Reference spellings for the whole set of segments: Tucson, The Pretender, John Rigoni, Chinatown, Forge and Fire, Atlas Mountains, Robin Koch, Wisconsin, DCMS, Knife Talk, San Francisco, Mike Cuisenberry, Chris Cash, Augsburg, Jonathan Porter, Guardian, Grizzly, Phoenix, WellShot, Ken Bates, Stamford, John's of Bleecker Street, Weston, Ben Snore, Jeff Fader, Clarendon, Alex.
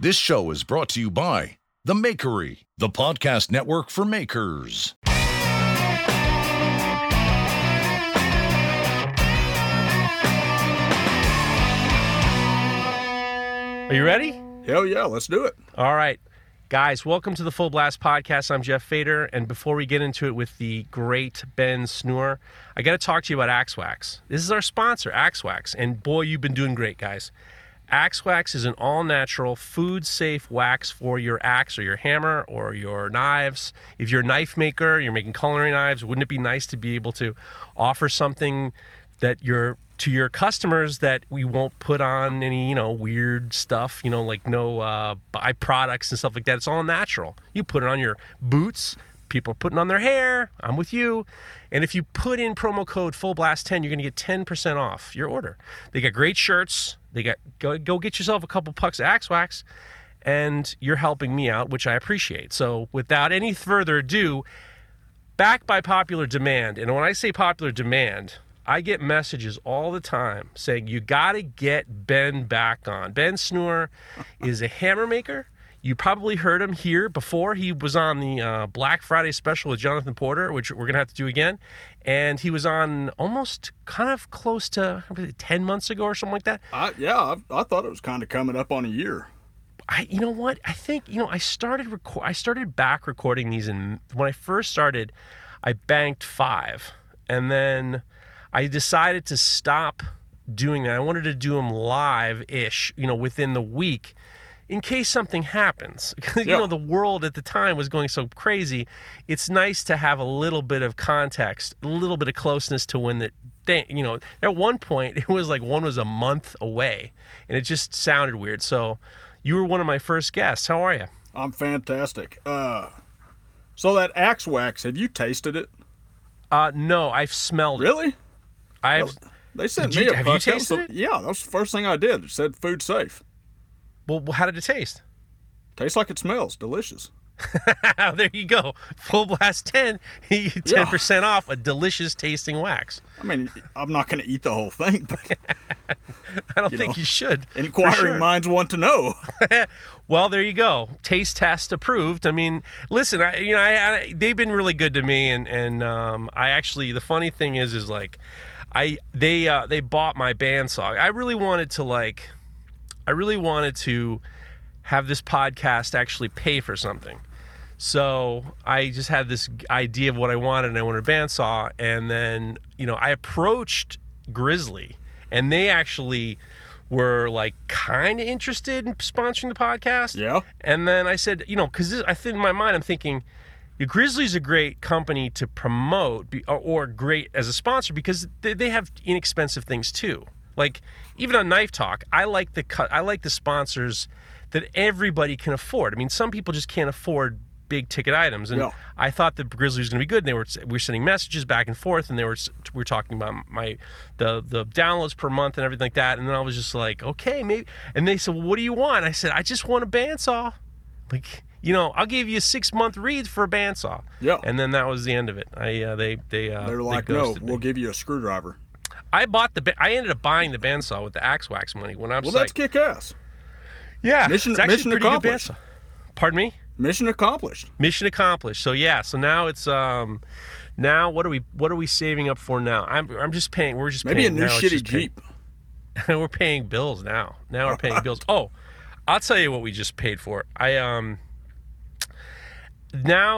This show is brought to you by The Makery, the podcast network for makers. Are you ready? Hell yeah, let's do it. All right. Guys, welcome to the Full Blast Podcast. I'm Jeff Fader, and before we get into it with the great Ben Snore, I got to talk to you about Axe Wax. This is our sponsor, Axe Wax, and boy, you've been doing great, guys. Axe Wax is an all-natural, food-safe wax for your axe or your hammer or your knives. If you're a knife maker, you're making culinary knives, wouldn't it be nice to be able to offer something that you're to your customers that we won't put on any, weird stuff, like no byproducts and stuff like that. It's all natural. You put it on your boots. People are putting on their hair. I'm with you. And if you put in promo code FULLBLAST10, you're going to get 10% off your order. They got great shirts. Go get yourself a couple pucks of Axe Wax, and you're helping me out, which I appreciate. So without any further ado, back by popular demand. And when I say popular demand, I get messages all the time saying, you got to get Ben back on. Ben Snore is a hammer maker. You probably heard him here before. He was on the Black Friday special with Jonathan Porter, which we're going to have to do again. And he was on almost kind of close to 10 months ago or something like that. I thought it was kind of coming up on a year. You know what? I think, I started back recording these. And when I first started, I banked 5. And then I decided to stop doing that. I wanted to do them live-ish, within the week in case something happens. The world at the time was going so crazy. It's nice to have a little bit of context, a little bit of closeness to when that thing, at one point it was like one was a month away and it just sounded weird. So you were one of my first guests. How are you? I'm fantastic. So that Axe Wax, have you tasted it? No, I've smelled it. Really? They sent me a puck. Have you tasted it? Yeah, that was the first thing I did. It said food safe. Well, how did it taste? Tastes like it smells. Delicious. There you go. Full Blast 10. 10% off a delicious tasting wax. I mean, I'm not going to eat the whole thing, but I don't think you should. Inquiring minds want to know. Well, there you go. Taste test approved. I mean, listen, they've been really good to me, and I actually, the funny thing is like, they bought my bandsaw. I really wanted to have this podcast actually pay for something. So I just had this idea of what I wanted, and I wanted a bandsaw. And then, I approached Grizzly, and they actually were like kind of interested in sponsoring the podcast. Yeah. And then I said, because I think in my mind I'm thinking, Grizzly's a great company to promote or great as a sponsor because they have inexpensive things too. Like even on Knife Talk, I like the sponsors that everybody can afford. I mean, some people just can't afford big ticket items, and I thought that Grizzly was going to be good. And we were sending messages back and forth, and we were talking about the downloads per month and everything like that. And then I was just like, okay, maybe. And they said, well, what do you want? I said, I just want a bandsaw. Like, I'll give you a 6-month read for a bandsaw. Yeah. And then that was the end of it. They're like, no, we'll give you a screwdriver. I ended up buying the bandsaw with the Axe Wax money when I was. Well, that's kick ass. Yeah, mission accomplished. Pardon me? Mission accomplished. Mission accomplished. So yeah, so now it's now what are we saving up for now? I'm just paying. We're just maybe paying. Maybe a new shitty Jeep. We're paying bills now. Now we're paying bills. Oh, I'll tell you what we just paid for. Now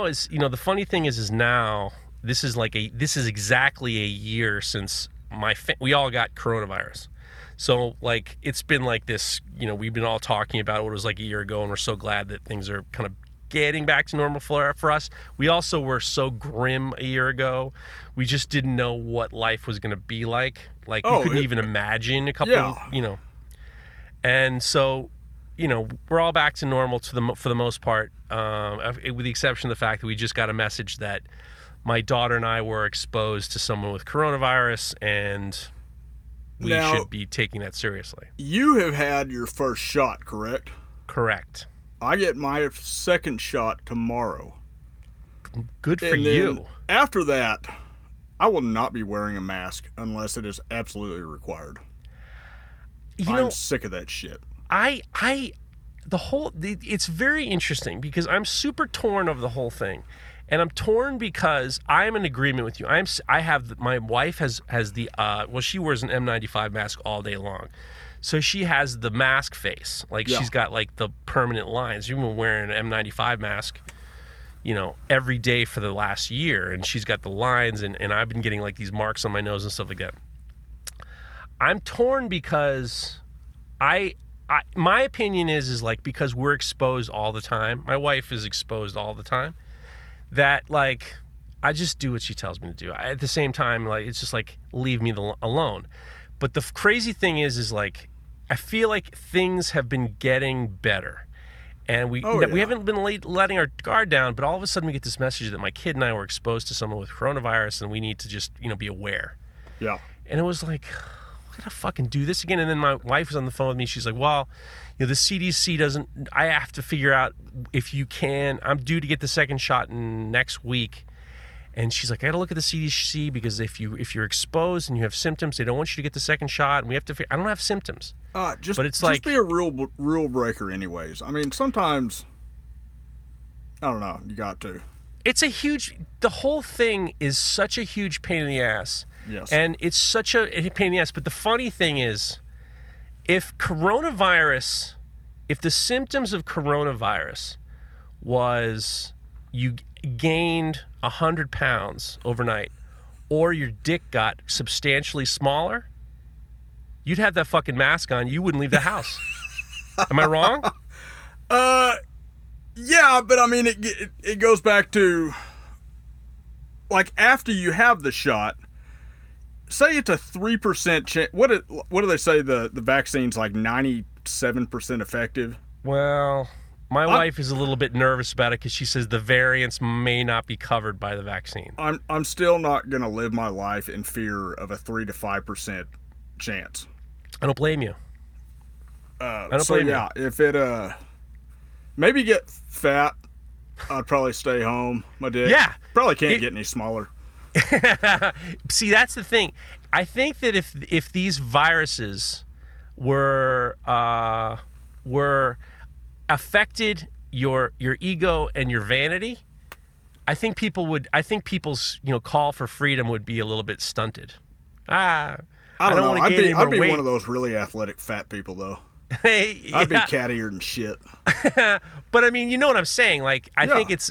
is the funny thing is now this is exactly a year since we all got coronavirus. So, like, it's been like this, we've been all talking about what it was like a year ago, and we're so glad that things are kind of getting back to normal for us. We also were so grim a year ago. We just didn't know what life was going to be like. Like, you couldn't even imagine a couple, And so, we're all back to normal for the most part, with the exception of the fact that we just got a message that my daughter and I were exposed to someone with coronavirus, and we should be taking that seriously. You have had your first shot, correct? Correct. I get my second shot tomorrow. Good for you. After that, I will not be wearing a mask unless it is absolutely required. I'm sick of that shit. I it's very interesting because I'm super torn over the whole thing. And I'm torn because I'm in agreement with you. My wife has the, she wears an M95 mask all day long. So she has the mask face. She's got the permanent lines. You've been wearing an M95 mask, every day for the last year. And she's got the lines and I've been getting these marks on my nose and stuff like that. I'm torn because my opinion is because we're exposed all the time. My wife is exposed all the time. That I just do what she tells me to do. At the same time, it's just leave me alone. But the crazy thing is I feel like things have been getting better, and we haven't been letting our guard down. But all of a sudden, we get this message that my kid and I were exposed to someone with coronavirus, and we need to just be aware. Yeah. And it was I gotta fucking do this again. And then my wife was on the phone with me. She's like, well, the CDC doesn't, I have to figure out if you can, I'm due to get the second shot next week. And she's like, I gotta look at the CDC because if you're exposed and you have symptoms, they don't want you to get the second shot. And we have to I don't have symptoms. Just, but it's just be a rule breaker anyways. I mean, sometimes, I don't know, you got to. It's the whole thing is such a huge pain in the ass. Yes. And it's such a pain in the ass. But the funny thing is, if the symptoms of coronavirus was you gained 100 pounds overnight or your dick got substantially smaller, you'd have that fucking mask on. You wouldn't leave the house. Am I wrong? Yeah, but I mean, it goes back to, after you have the shot, say it's a 3% chance. What do they say? The vaccine's 97% effective. Well, my wife is a little bit nervous about it because she says the variants may not be covered by the vaccine. I'm still not gonna live my life in fear of a 3 to 5% chance. I don't blame you. Yeah, if it maybe get fat, I'd probably stay home. My dick. Yeah. Probably can't get any smaller. See, that's the thing. I think that if these viruses were affected your ego and your vanity, I think people's call for freedom would be a little bit stunted. I don't know. I'd be one of those really athletic fat people though. Yeah. I'd be cat-eared and shit. But I mean, you know what I'm saying? Think it's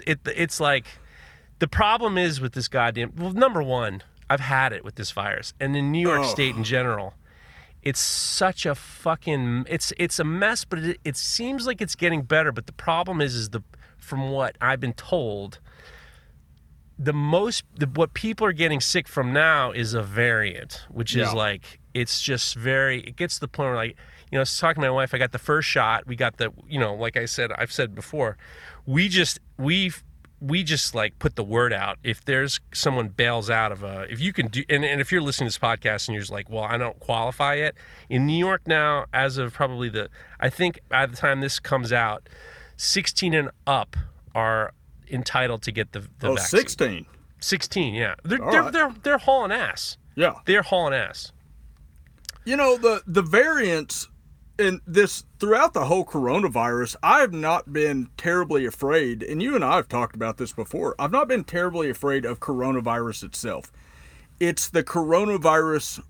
the problem is with this goddamn... Well, number one, I've had it with this virus. And in New York State in general, it's such a fucking... It's a mess, but it seems like it's getting better. But the problem is from what I've been told, what people are getting sick from now is a variant, which is it's just very... It gets to the point where I was talking to my wife, I got the first shot. We got the... I've said before, we just put the word out. If there's someone bails out of if you can do, and if you're listening to this podcast and you're just like, well, I don't qualify yet. In New York now, as of probably I think by the time this comes out, 16 and up are entitled to get the vaccine. 16. 16, yeah. They're hauling ass. Yeah. They're hauling ass. The variants in this throughout the whole coronavirus, I have not been terribly afraid, and you and I have talked about this before. I've not been terribly afraid of coronavirus itself. It's the coronavirus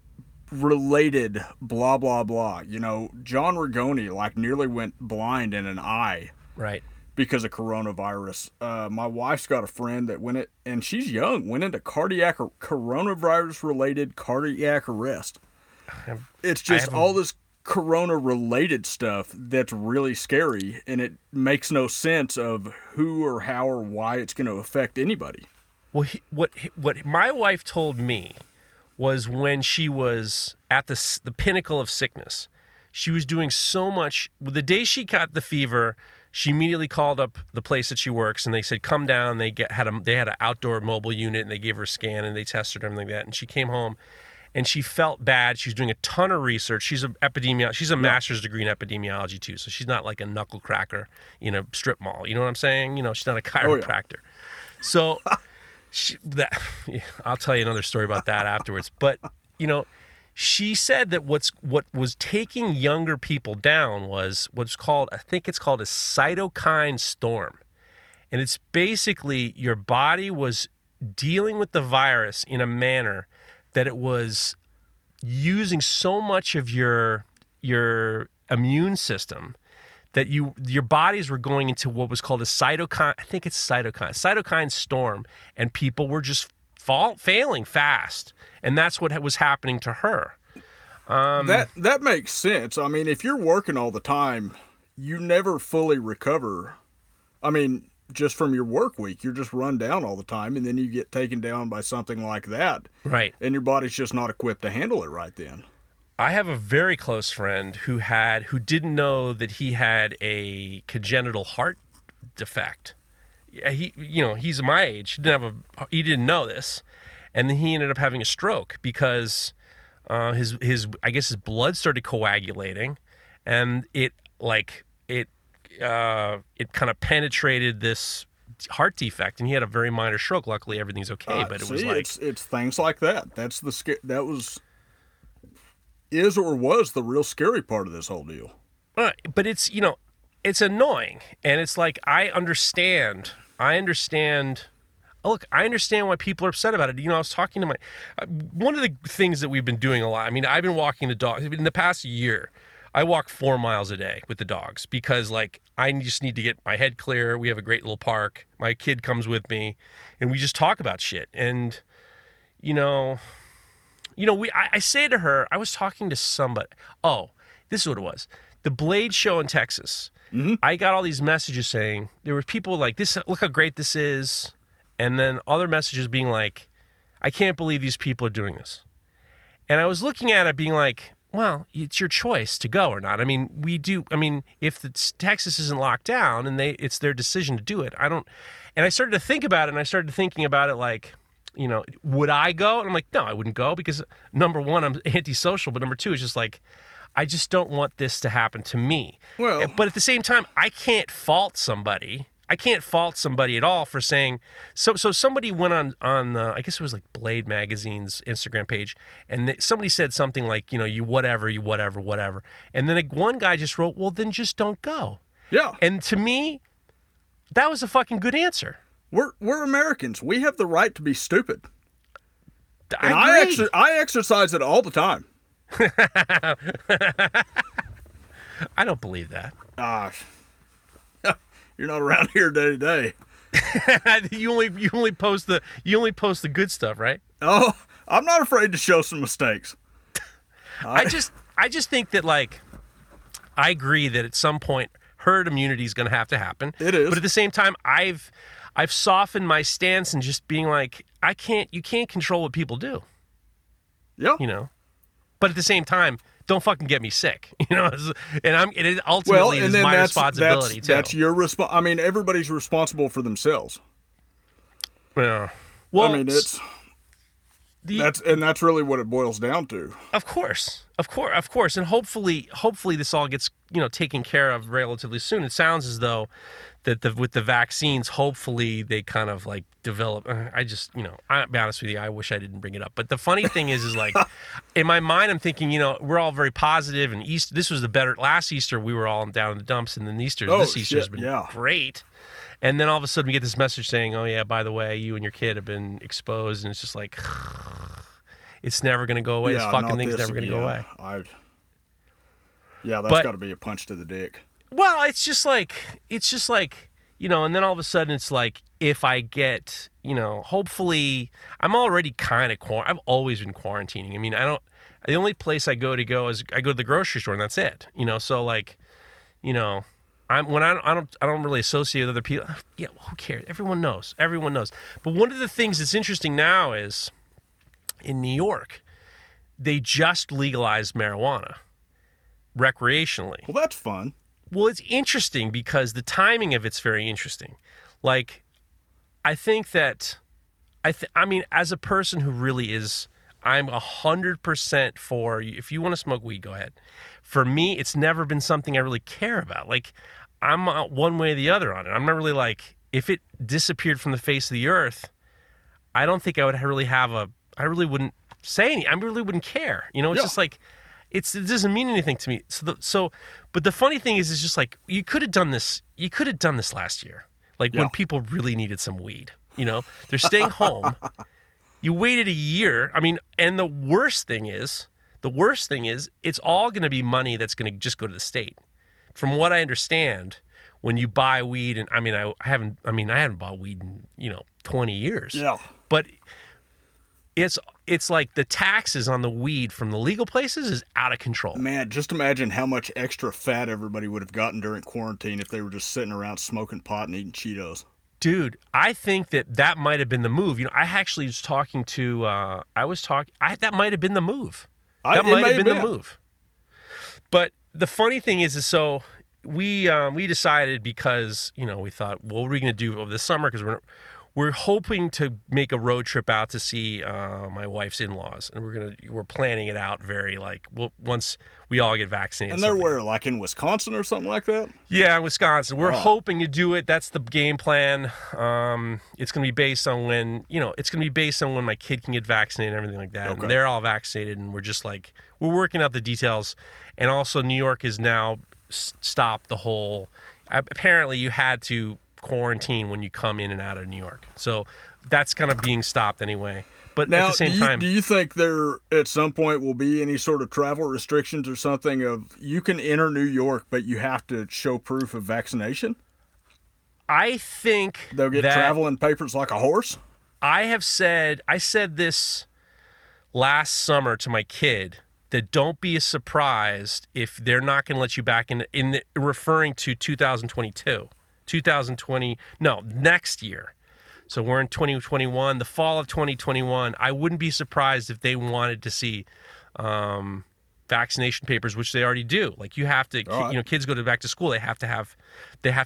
related blah blah blah. John Rigoni nearly went blind in an eye, right, because of coronavirus. My wife's got a friend that went it, and she's young, went into coronavirus related cardiac arrest. It's just all this corona related stuff that's really scary, and it makes no sense of who or how or why it's going to affect anybody. Well, what my wife told me was when she was at the pinnacle of sickness, she was doing so much. The day she caught the fever, she immediately called up the place that she works, and they said, come down. They had an outdoor mobile unit, and they gave her a scan, and they tested her and everything like that, and she came home. And she felt bad. She's doing a ton of research. She's an epidemiologist. She's a master's degree in epidemiology too. So she's not a knuckle cracker in a strip mall. You know what I'm saying? She's not a chiropractor. So I'll tell you another story about that afterwards. But she said that what was taking younger people down was what's called, I think it's called a cytokine storm. And it's basically your body was dealing with the virus in a manner that it was using so much of your immune system that your bodies were going into what was called a cytokine storm, and people were just failing fast, and that's what was happening to her. That makes sense. I mean, if you're working all the time, you never fully recover. I mean, just from your work week, you're just run down all the time, and then you get taken down by something like that. Right. And your body's just not equipped to handle it right then. I have a very close friend who didn't know that he had a congenital heart defect. He's my age. He didn't know this, and then he ended up having a stroke because his blood started coagulating, and it kind of penetrated this heart defect, and he had a very minor stroke. Luckily, everything's okay, but it was like it's things like that. That's that was the real scary part of this whole deal. But it's it's annoying, and it's like I understand. Look, I understand why people are upset about it. I was talking to one of the things that we've been doing a lot. I mean, I've been walking the dog in the past year. I walk 4 miles a day with the dogs because, I just need to get my head clear. We have a great little park. My kid comes with me, and we just talk about shit. And, I say to her, I was talking to somebody. Oh, this is what it was. The Blade Show in Texas. Mm-hmm. I got all these messages saying, there were people like, "This, look how great this is." And then other messages being like, "I can't believe these people are doing this." And I was looking at it being like, well, it's your choice to go or not. I mean, if Texas isn't locked down and it's their decision to do it, I started to think about it, and I started thinking about it would I go? And I'm like, no, I wouldn't go because, number one, I'm antisocial, but number two, it's just like, I just don't want this to happen to me. Well, but at the same time, I can't fault somebody. I can't fault somebody at all for saying so. So somebody went on I guess it was Blade Magazine's Instagram page, and somebody said something like, whatever. And then one guy just wrote, "Well, then just don't go." Yeah. And to me, that was a fucking good answer. We're Americans. We have the right to be stupid. I exercise it all the time. I don't believe that. You're not around here day to day. You only post the good stuff, right? Oh, I'm not afraid to show some mistakes. I just think that I agree that at some point herd immunity is going to have to happen. It is, but at the same time, I've softened my stance and just being like, you can't control what people do. Yeah, But at the same time, don't fucking get me sick, And it ultimately is my responsibility too. That's your response. I mean, everybody's responsible for themselves. Yeah. Well, I mean, that's really what it boils down to. Of course, and hopefully, this all gets taken care of relatively soon. It sounds as though that with the vaccines, hopefully they kind of develop. I just, I'll be honest with you, I wish I didn't bring it up. But the funny thing is in my mind, I'm thinking, we're all very positive, and this was the better. Last Easter, we were all down in the dumps, and then this Easter has been great. And then all of a sudden, we get this message saying, "Oh yeah, by the way, you and your kid have been exposed," and it's just like, it's never going to go away. Yeah, this fucking thing's never going to go away. That's got to be a punch to the dick. Well, it's just like, and then all of a sudden it's like, if I get, hopefully I'm already kind of, I've always been quarantining. I mean, the only place I go to go is I go to the grocery store, and that's it. I don't really associate with other people. Yeah, well, who cares? Everyone knows. But one of the things that's interesting now is in New York, they just legalized marijuana recreationally. Well, that's fun. Well, it's interesting because the timing of it's very interesting. I think that, as a person who really is, I'm 100% for, if you want to smoke weed, go ahead. For me, it's never been something I really care about. I'm one way or the other on it. I'm not really if it disappeared from the face of the earth, I don't think I would really I really wouldn't say anything. I really wouldn't care. You know, it's just like, it doesn't mean anything to me. But the funny thing is just like, you could have done this. You could have done this last year. Like when people really needed some weed, you know, they're staying home. You waited a year. I mean, and the worst thing is it's all going to be money that's going to just go to the state. From what I understand, when you buy weed, and I haven't bought weed in, 20 years. Yeah. But it's like the taxes on the weed from the legal places is out of control. Man, just imagine how much extra fat everybody would have gotten during quarantine if they were just sitting around smoking pot and eating Cheetos. Dude, I think that might have been the move. You know, that might have been the move. But the funny thing is so we decided, because we thought, well, what are we going to do over the summer? Because we're hoping to make a road trip out to see my wife's in-laws, and we're planning it out very once we all get vaccinated. And they're where, like in Wisconsin or something like that? Yeah, Wisconsin. We're hoping to do it. That's the game plan. It's going to be based on when my kid can get vaccinated and everything like that. Okay. And they're all vaccinated, and we're just like, we're working out the details. And also, New York has now stopped the whole. Apparently, you had to quarantine when you come in and out of New York, so that's kind of being stopped anyway. But now, at the same time, do you think there at some point will be any sort of travel restrictions or something of you can enter New York, but you have to show proof of vaccination? I think they'll get traveling papers like a horse. I said this last summer to my kid, that don't be surprised if they're not going to let you back in referring to 2020, next year. So we're in 2021, the fall of 2021. I wouldn't be surprised if they wanted to see vaccination papers, which they already do. Like you have to, kids go back to school. They have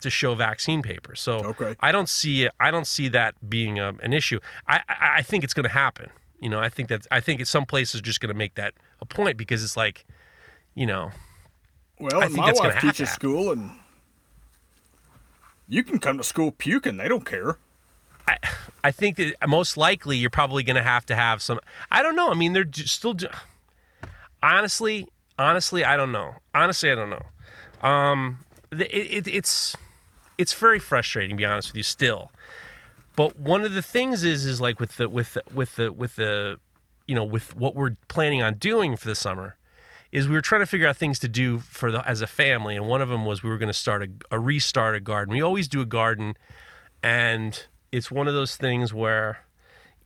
to show vaccine papers. So okay. I don't see that being an issue. I think it's going to happen. I think some places are just going to make that a point, because it's like, well, I think my wife teaches school, and you can come to school puking. They don't care. I think that most likely you're probably going to have some. I don't know. I mean, they're still. Honestly, I don't know. It's very frustrating, to be honest with you, still. But one of the things is like with what we're planning on doing for the summer, is we were trying to figure out things to do as a family, and one of them was we were going to start restart a garden. We always do a garden, and it's one of those things where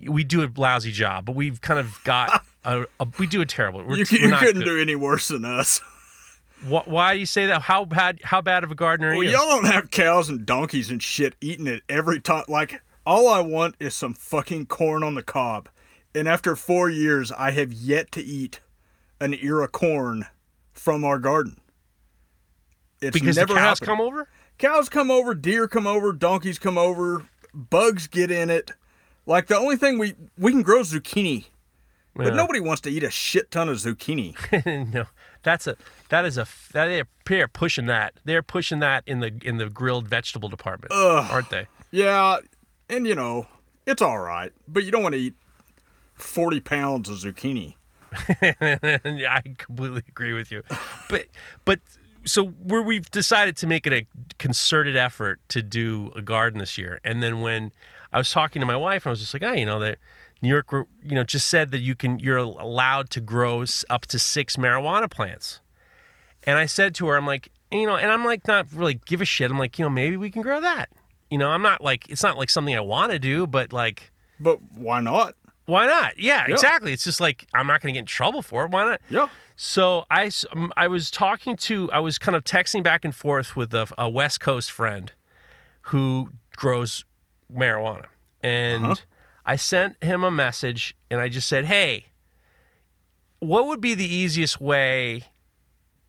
we do a lousy job, but we've kind of got we do a terrible. You couldn't do any worse than us. Why do you say that? How bad of a gardener are you? Well, y'all don't have cows and donkeys and shit eating it every time. Like, all I want is some fucking corn on the cob, and after 4 years, I have yet to eat an ear of corn from our garden. It's because never cows happened. Come over? Cows come over, deer come over, donkeys come over, bugs get in it. Like, the only thing we can grow zucchini, but nobody wants to eat a shit ton of zucchini. No, they're pushing that. They're pushing that in the grilled vegetable department, aren't they? Yeah, and it's all right, but you don't want to eat 40 pounds of zucchini. I completely agree with you, but so where we've decided to make it a concerted effort to do a garden this year. And then when I was talking to my wife, I was just like, that New York, just said that you're allowed to grow up to 6 marijuana plants. And I said to her, I'm like, and I'm like, not really give a shit. I'm like, maybe we can grow that. I'm not like, it's not like something I want to do, but like, but why not? Why not? Yeah, exactly. It's just like, I'm not going to get in trouble for it. Why not? Yeah. So I was kind of texting back and forth with a West Coast friend who grows marijuana. And I sent him a message, and I just said, hey, what would be the easiest way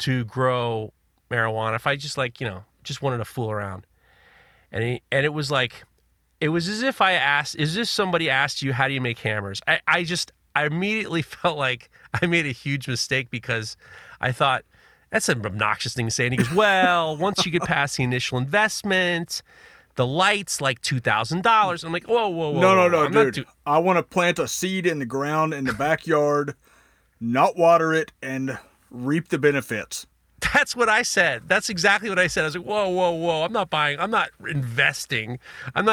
to grow marijuana if I just like, just wanted to fool around? And it was like, it was as if I asked, is this somebody asked you, how do you make hammers? I immediately felt like I made a huge mistake, because I thought, that's an obnoxious thing to say. And he goes, well, once you get past the initial investment, The light's like $2,000. I'm like, whoa. No, dude. I want to plant a seed in the ground in the backyard, not water it, and reap the benefits. That's what I said. That's exactly what I said. I was like, whoa. I'm not buying. I'm not investing. And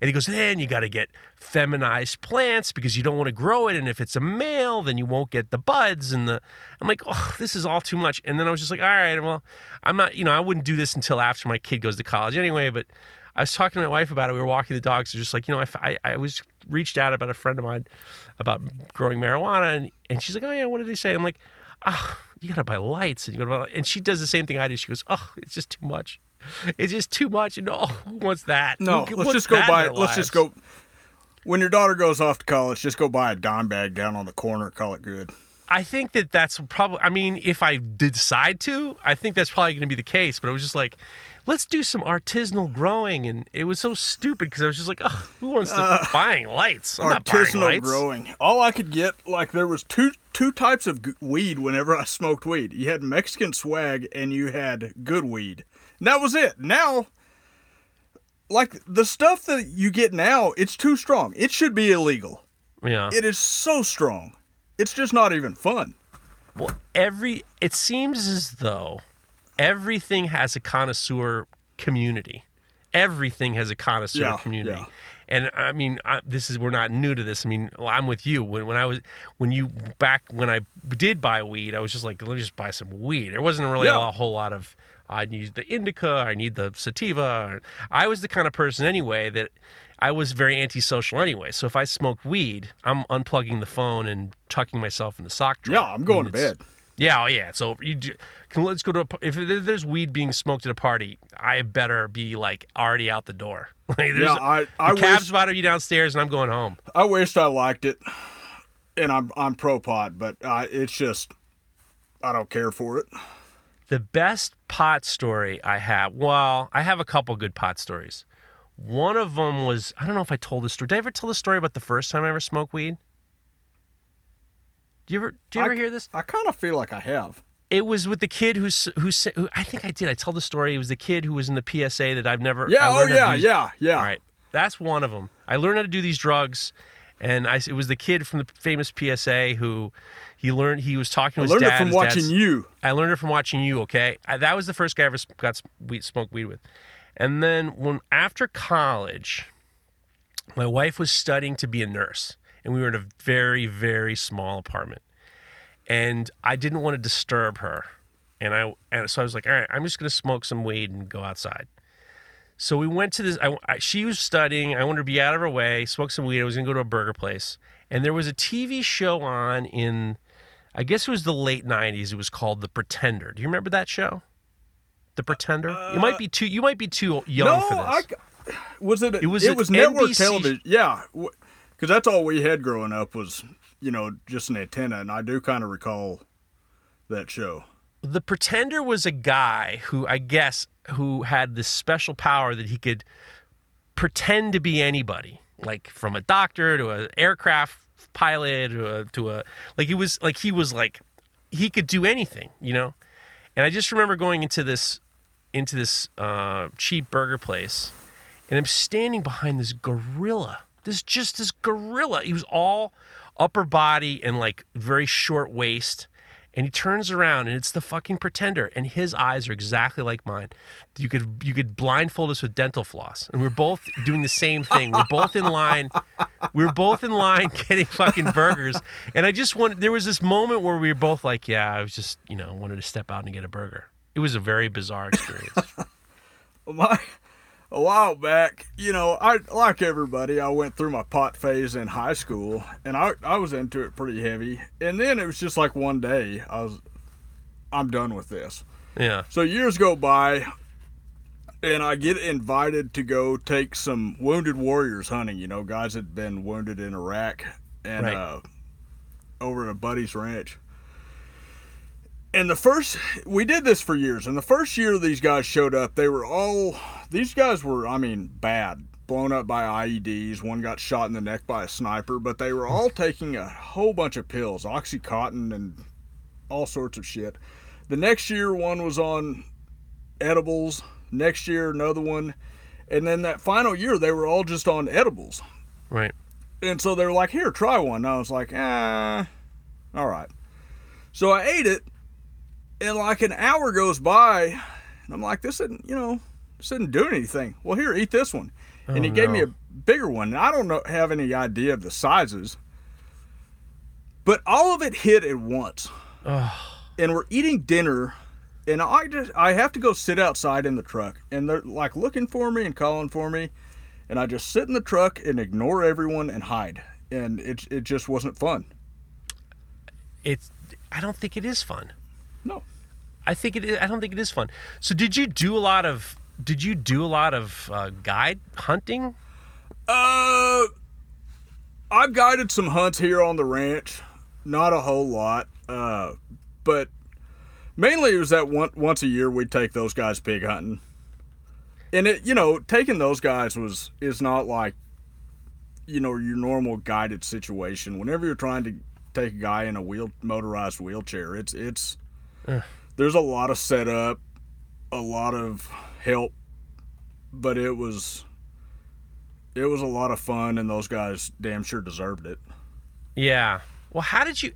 he goes, then you got to get feminized plants because you don't want to grow it. And if it's a male, then you won't get the buds. And I'm like, oh, this is all too much. And then I was just like, all right, well, I'm not, I wouldn't do this until after my kid goes to college anyway. But I was talking to my wife about it. We were walking the dogs. Just like, I was reached out about a friend of mine about growing marijuana. And she's like, oh, yeah, what did they say? I'm like, oh, you got to buy lights. And she does the same thing I do. She goes, oh, it's just too much. It's just too much. And oh, who wants that? No, let's just go buy it. Let's just go. When your daughter goes off to college, just go buy a dime bag down on the corner. Call it good. I think that's probably, if I did decide to, I think that's probably going to be the case. But I was just like, let's do some artisanal growing. And it was so stupid because I was just like, oh, who wants to buying lights? I'm not buying lights. Artisanal growing. All I could get, there was two types of weed whenever I smoked weed. You had Mexican swag and you had good weed. And that was it. Now, the stuff that you get now, it's too strong. It should be illegal. Yeah. It is so strong. It's just not even fun. Well, it seems as though everything has a connoisseur community. Yeah. And we're not new to this. I'm with you. When I did buy weed, I was just like, let me just buy some weed. There wasn't really a whole lot of, I need the indica, I need the sativa. I was the kind of person anyway that I was very antisocial anyway. So if I smoke weed, I'm unplugging the phone and tucking myself in the sock drawer. Yeah, I'm going to bed. Yeah, oh yeah. So let's go to if there's weed being smoked at a party, I better be already out the door. I cab's about to be downstairs, and I'm going home. I wished I liked it, and I'm pro pot, but it's just I don't care for it. The best pot story I have. Well, I have a couple good pot stories. One of them was I don't know if I told this story. Did I ever tell the story about the first time I ever smoked weed? Do you ever hear this? I kind of feel like I have. It was with the kid who I think I did. I told the story. It was the kid who was in the PSA that I've never. Yeah. Yeah. All right. That's one of them. I learned how to do these drugs, and it was the kid from the famous PSA who he was talking to his dad. I learned it from watching you. Okay. That was the first guy I ever smoked weed with, and then after college, my wife was studying to be a nurse. And we were in a very, very small apartment. And I didn't want to disturb her. And so I was like, all right, I'm just going to smoke some weed and go outside. So we went to this. She was studying. I wanted to be out of her way, smoke some weed. I was going to go to a burger place. And there was a TV show on in, I guess it was the late 90s. It was called The Pretender. Do you remember that show? The Pretender? You might be too young for this. It was network NBC television. Yeah. Because that's all we had growing up was, just an antenna. And I do kind of recall that show. The Pretender was a guy who had this special power that he could pretend to be anybody. Like from a doctor to an aircraft pilot he could do anything, And I just remember going into this cheap burger place. And I'm standing behind this gorilla. This gorilla. He was all upper body and very short waist. And he turns around and it's the fucking Pretender. And his eyes are exactly like mine. You could blindfold us with dental floss. And we're both doing the same thing. We're both in line. Getting fucking burgers. And I just there was this moment where we were both like, yeah, I was just, wanted to step out and get a burger. It was a very bizarre experience. A while back, I like everybody, I went through my pot phase in high school, and I was into it pretty heavy. And then it was just like one day, I'm done with this. Yeah. So years go by, and I get invited to go take some wounded warriors hunting, guys that had been wounded in Iraq and over at a buddy's ranch. And we did this for years, and the first year these guys showed up, these guys were bad, blown up by IEDs, one got shot in the neck by a sniper, but they were all taking a whole bunch of pills, Oxycontin and all sorts of shit. The next year, one was on edibles, next year, another one, And then that final year, they were all just on edibles. Right. And so they were like, here, try one. And I was like, all right. So I ate it, and like an hour goes by, and I'm like, this isn't doing anything. Well, here, eat this one. Oh, and he gave me a bigger one. And I don't have any idea of the sizes. But all of it hit at once. Oh. And we're eating dinner, and I have to go sit outside in the truck. And they're like looking for me and calling for me. And I just sit in the truck and ignore everyone and hide. And it just wasn't fun. I don't think it is fun. No. I don't think it is fun. So did you do a lot of guide hunting? I've guided some hunts here on the ranch, not a whole lot. But mainly it was that once a year we'd take those guys pig hunting. And it, taking those guys is not like, your normal guided situation. Whenever you're trying to take a guy in a motorized wheelchair, it's there's a lot of setup, a lot of help, but it was a lot of fun, and those guys damn sure deserved it. Yeah. Well, how did you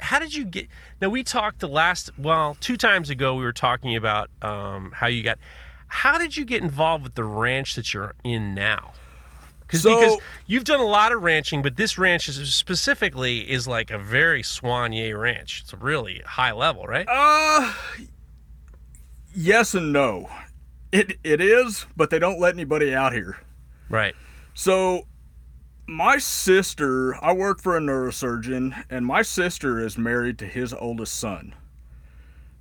get? Now, we talked two times ago we were talking about how did you get involved with the ranch that you're in now? Because you've done a lot of ranching, but this ranch is specifically like a very soigné ranch. It's a really high level, right? Yes and no. It is, but they don't let anybody out here. Right. So my sister, I work for a neurosurgeon, and my sister is married to his oldest son.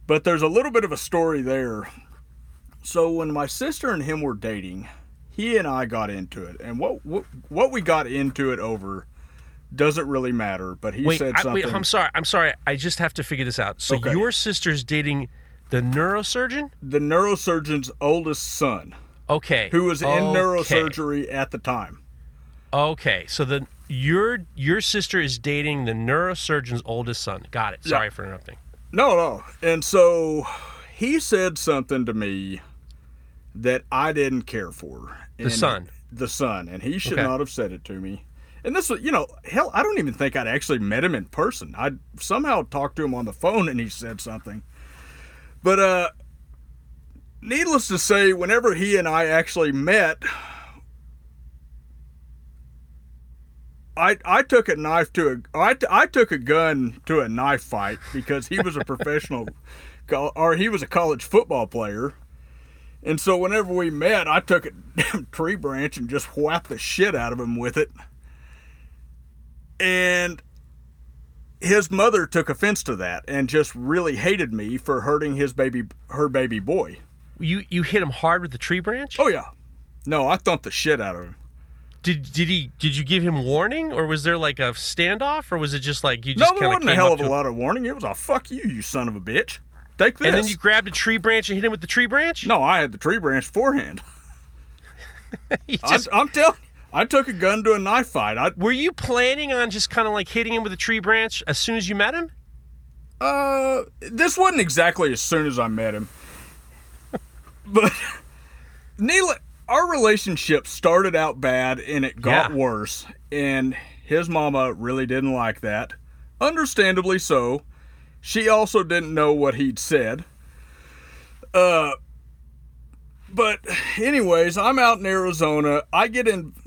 But there's a little bit of a story there. So when my sister and him were dating, he and I got into it, and what we got into it over doesn't really matter. But he said something. Wait, I'm sorry. I just have to figure this out. So okay. Your sister's dating the neurosurgeon? The neurosurgeon's oldest son. Okay. Who was in neurosurgery at the time. Okay. So your sister is dating the neurosurgeon's oldest son. Got it. Sorry for interrupting. No. And so he said something to me that I didn't care for. And the son, and he should not have said it to me. And this was, hell, I don't even think I'd actually met him in person. I somehow talked to him on the phone, and he said something. But needless to say, whenever he and I actually met, I took a gun to a knife fight because he was a he was a college football player. And so whenever we met, I took a damn tree branch and just whacked the shit out of him with it. And his mother took offense to that and just really hated me for hurting her baby boy. You hit him hard with the tree branch? Oh yeah. No, I thumped the shit out of him. Did you give him warning, or was there like a standoff, or was it just like you just kind of? No, there wasn't a hell of a lot of warning. It was a fuck you, you son of a bitch. Take this. And then you grabbed a tree branch and hit him with the tree branch? No, I had the tree branch beforehand. I'm telling you, I took a gun to a knife fight. Were you planning on just kind of like hitting him with a tree branch as soon as you met him? This wasn't exactly as soon as I met him. But Neela, our relationship started out bad, and it got worse. And his mama really didn't like that. Understandably so. She also didn't know what he'd said. But anyways, I'm out in Arizona.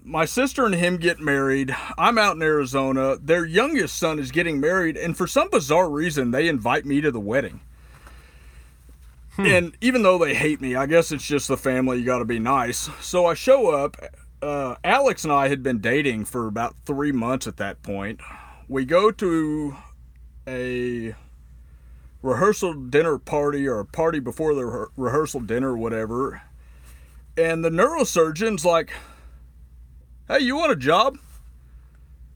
My sister and him get married. I'm out in Arizona. Their youngest son is getting married, and for some bizarre reason, they invite me to the wedding. And even though they hate me, I guess it's just the family. You got to be nice. So I show up. Alex and I had been dating for about 3 months at that point. We go to a rehearsal dinner party, or a party before the rehearsal dinner or whatever, and the neurosurgeon's like, hey, you want a job?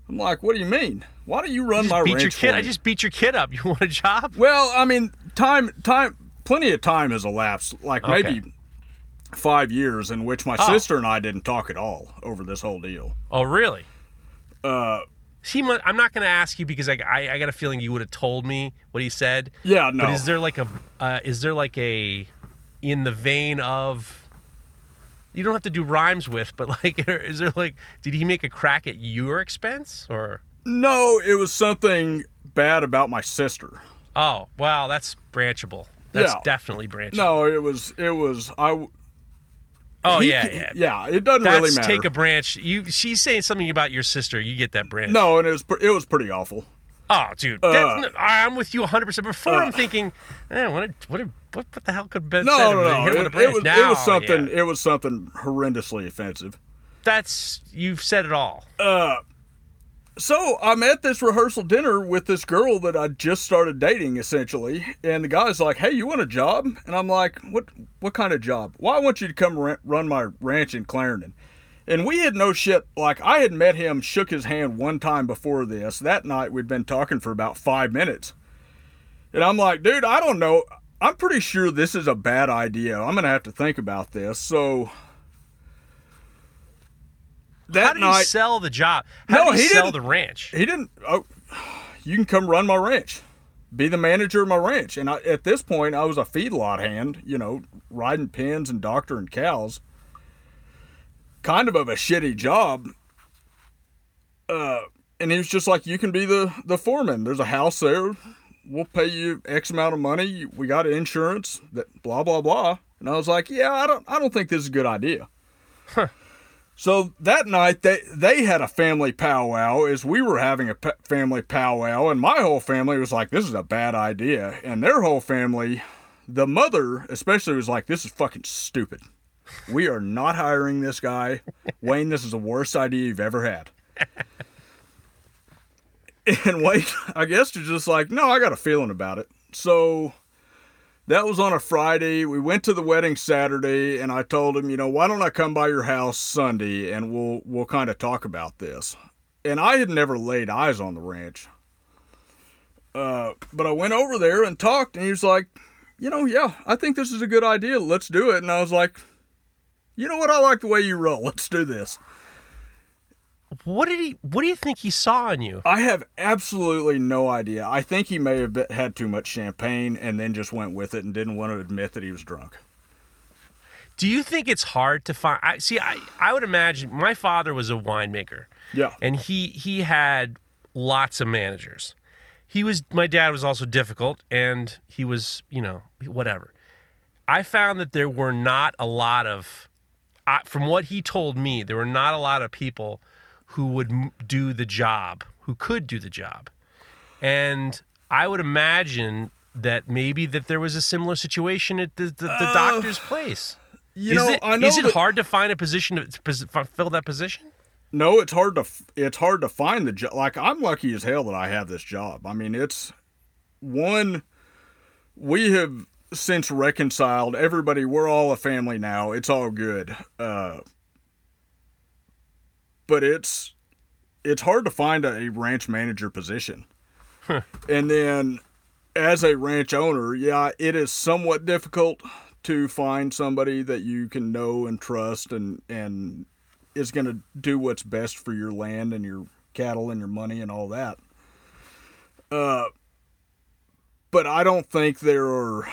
I'm like, what do you mean? Why don't you run my ranch for me? I just beat your kid up. You want a job? Well, I mean, plenty of time has elapsed, like maybe 5 years, in which my sister and I didn't talk at all over this whole deal. Oh, really? I'm not going to ask you because I got a feeling you would have told me what he said. Yeah, no. But is there like a in the vein of you don't have to do rhymes with, but like, is there like, did he make a crack at your expense or? No, it was something bad about my sister. Oh, wow. That's branchable. That's definitely branchable. No, it doesn't really matter. Take a branch. She's saying something about your sister. You get that branch. No, and it was pretty awful. Oh, dude, I'm with you 100%. Before I'm thinking, what the hell could Ben say? It was something horrendously offensive. You've said it all. So I'm at this rehearsal dinner with this girl that I just started dating, essentially, and the guy's like, "Hey, you want a job?" And I'm like, "What kind of job?" "Well, I want you to come run my ranch in Clarendon." And we had no shit. Like, I had met him, shook his hand one time before this. That night, we'd been talking for about 5 minutes. And I'm like, "Dude, I don't know. I'm pretty sure this is a bad idea. I'm going to have to think about this." So... How did he sell the job? How did he sell the ranch? He didn't. "Oh, you can come run my ranch, be the manager of my ranch." And at this point, I was a feedlot hand, riding pens and doctoring cows. Kind of a shitty job. And he was just like, "You can be the foreman. There's a house there. We'll pay you X amount of money. We got insurance. That blah blah blah." And I was like, "Yeah, I don't think this is a good idea." Huh. So that night, they had a family powwow as we were having a family powwow, and my whole family was like, "This is a bad idea." And their whole family, the mother especially, was like, "This is fucking stupid. We are not hiring this guy. Wayne, this is the worst idea you've ever had." And Wayne, I guess, was just like, "No, I got a feeling about it." So... that was on a Friday. We went to the wedding Saturday, and I told him, "Why don't I come by your house Sunday, and we'll kind of talk about this." And I had never laid eyes on the ranch. But I went over there and talked, and he was like, "Yeah, I think this is a good idea. Let's do it." And I was like, "You know what? I like the way you roll. Let's do this." What do you think he saw in you? I have absolutely no idea. I think he may have had too much champagne and then just went with it and didn't want to admit that he was drunk. Do you think it's hard to find? I would imagine my father was a winemaker. Yeah. And he had lots of managers. My dad was also difficult, and he was, whatever. I found that there were not a lot of, from what he told me, there were not a lot of people who would do the job, who could do the job. And I would imagine that maybe that there was a similar situation at the doctor's place. Is it hard to find a position to fill that position? No, it's hard to find the job. Like, I'm lucky as hell that I have this job. I mean, we have since reconciled. Everybody, we're all a family now. It's all good. But it's hard to find a ranch manager position. Huh. And then as a ranch owner, it is somewhat difficult to find somebody that you can know and trust and is going to do what's best for your land and your cattle and your money and all that. But I don't think there's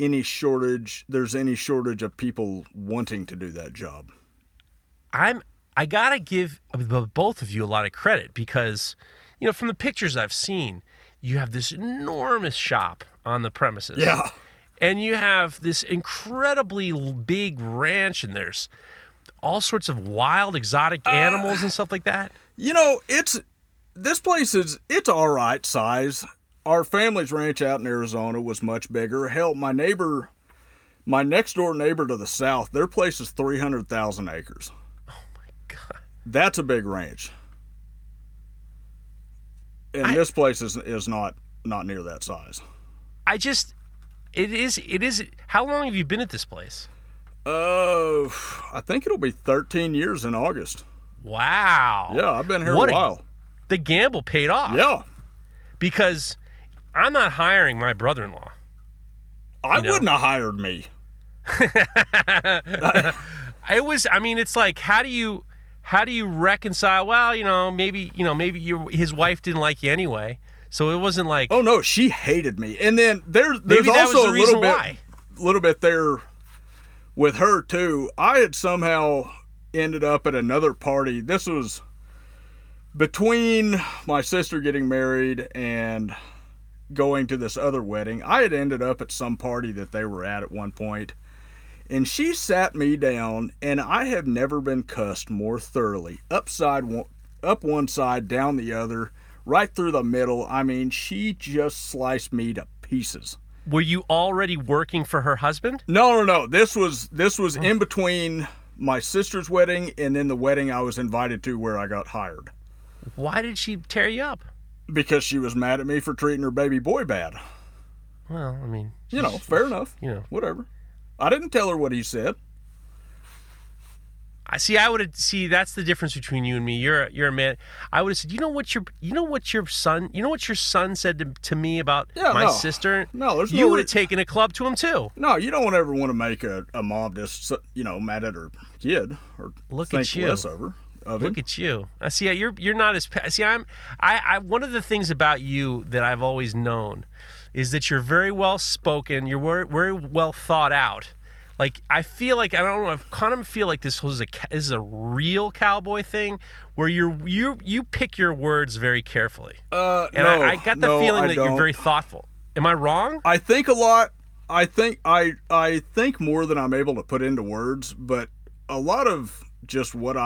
any shortage of people wanting to do that job. I got to give both of you a lot of credit because, from the pictures I've seen, you have this enormous shop on the premises. Yeah. And you have this incredibly big ranch, and there's all sorts of wild, exotic animals and stuff like that. This place it's all right size. Our family's ranch out in Arizona was much bigger. Hell, my next door neighbor to the south, their place is 300,000 acres. That's a big ranch. And this place is not near that size. How long have you been at this place? I think it'll be 13 years in August. Wow. Yeah, I've been here a while. The gamble paid off. Yeah. Because I'm not hiring my brother-in-law. I wouldn't have hired me. It's like, how do you reconcile? Well, maybe his wife didn't like you anyway, so it wasn't like. Oh no, she hated me, and then there's also a little bit there with her too, I had somehow ended up at another party. This was between my sister getting married and going to this other wedding. I had ended up at some party that they were at one point, and she sat me down, and I have never been cussed more thoroughly. Up one side, down the other, right through the middle. I mean, she just sliced me to pieces. Were you already working for her husband? No. This was in between my sister's wedding and then the wedding I was invited to where I got hired. Why did she tear you up? Because she was mad at me for treating her baby boy bad. Well, I mean... You know, fair enough. You know. Whatever. I didn't tell her what he said. I would have, that's the difference between you and me. You're a man. I would have said, you know what your son said to me about my sister? No, there's no... You would have taken a club to him too. No, you don't ever want to make a mom just, mad at her kid or look think at you. Less of her. Look at you. I see. You're not as... See, I one of the things about you that I've always known is that you're very well spoken. You're very well thought out. Like, I feel like, I don't know, I kind of feel like this is a real cowboy thing where you pick your words very carefully. And I got the feeling that you're very thoughtful. Am I wrong? I think a lot. I think more than I'm able to put into words, but a lot of just what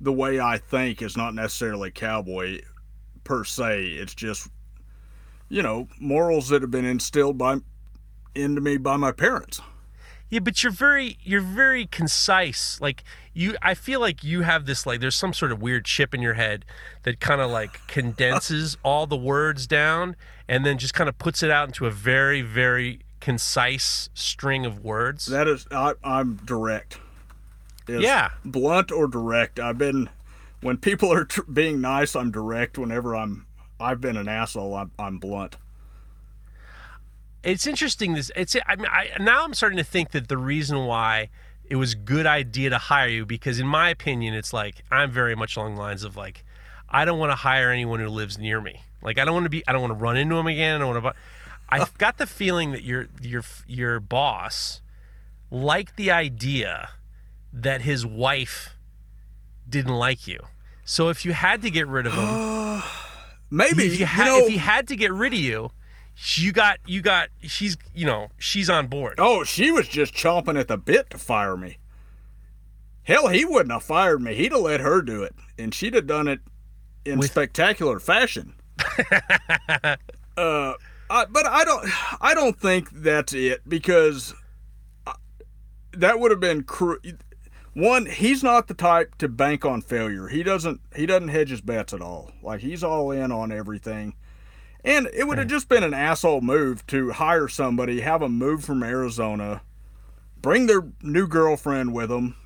the way I think is not necessarily cowboy per se. It's just, morals that have been instilled into me by my parents. Yeah, but you're very concise. Like, I feel like you have this, like, there's some sort of weird chip in your head that kind of like condenses all the words down and then just kind of puts it out into a very, very concise string of words. That is, I'm direct. It's blunt or direct. When people are being nice, I'm direct. Whenever I've been an asshole, I'm blunt. It's interesting. Now I'm starting to think that the reason why it was a good idea to hire you, because in my opinion, it's like, I'm very much along the lines of like, I don't want to hire anyone who lives near me. Like, I don't want to run into him again. I've got the feeling that your boss liked the idea that his wife didn't like you. So if you had to get rid of him, maybe if he had to get rid of you, she's on board. Oh, she was just chomping at the bit to fire me. Hell, he wouldn't have fired me. He'd have let her do it, and she'd have done it in spectacular fashion. But I don't think that's it, because that would have been one, he's not the type to bank on failure. He doesn't hedge his bets at all. Like, he's all in on everything. And it would have just been an asshole move to hire somebody, have them move from Arizona, bring their new girlfriend with them,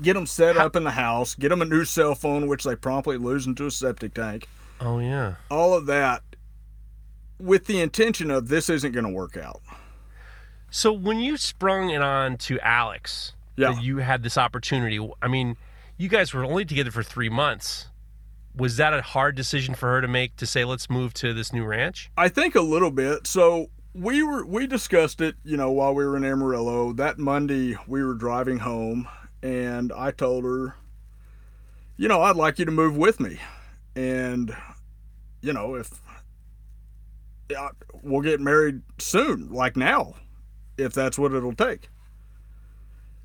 get them set up in the house, get them a new cell phone, which they promptly lose into a septic tank. Oh, yeah. All of that with the intention of, this isn't going to work out. So when you sprung it on to Alex, that you had this opportunity, I mean, you guys were only together for 3 months. Was that a hard decision for her to make, to say, let's move to this new ranch? I think a little bit. So we discussed it, while we were in Amarillo. That Monday we were driving home, and I told her, I'd like you to move with me. And, we'll get married soon, like now, if that's what it'll take.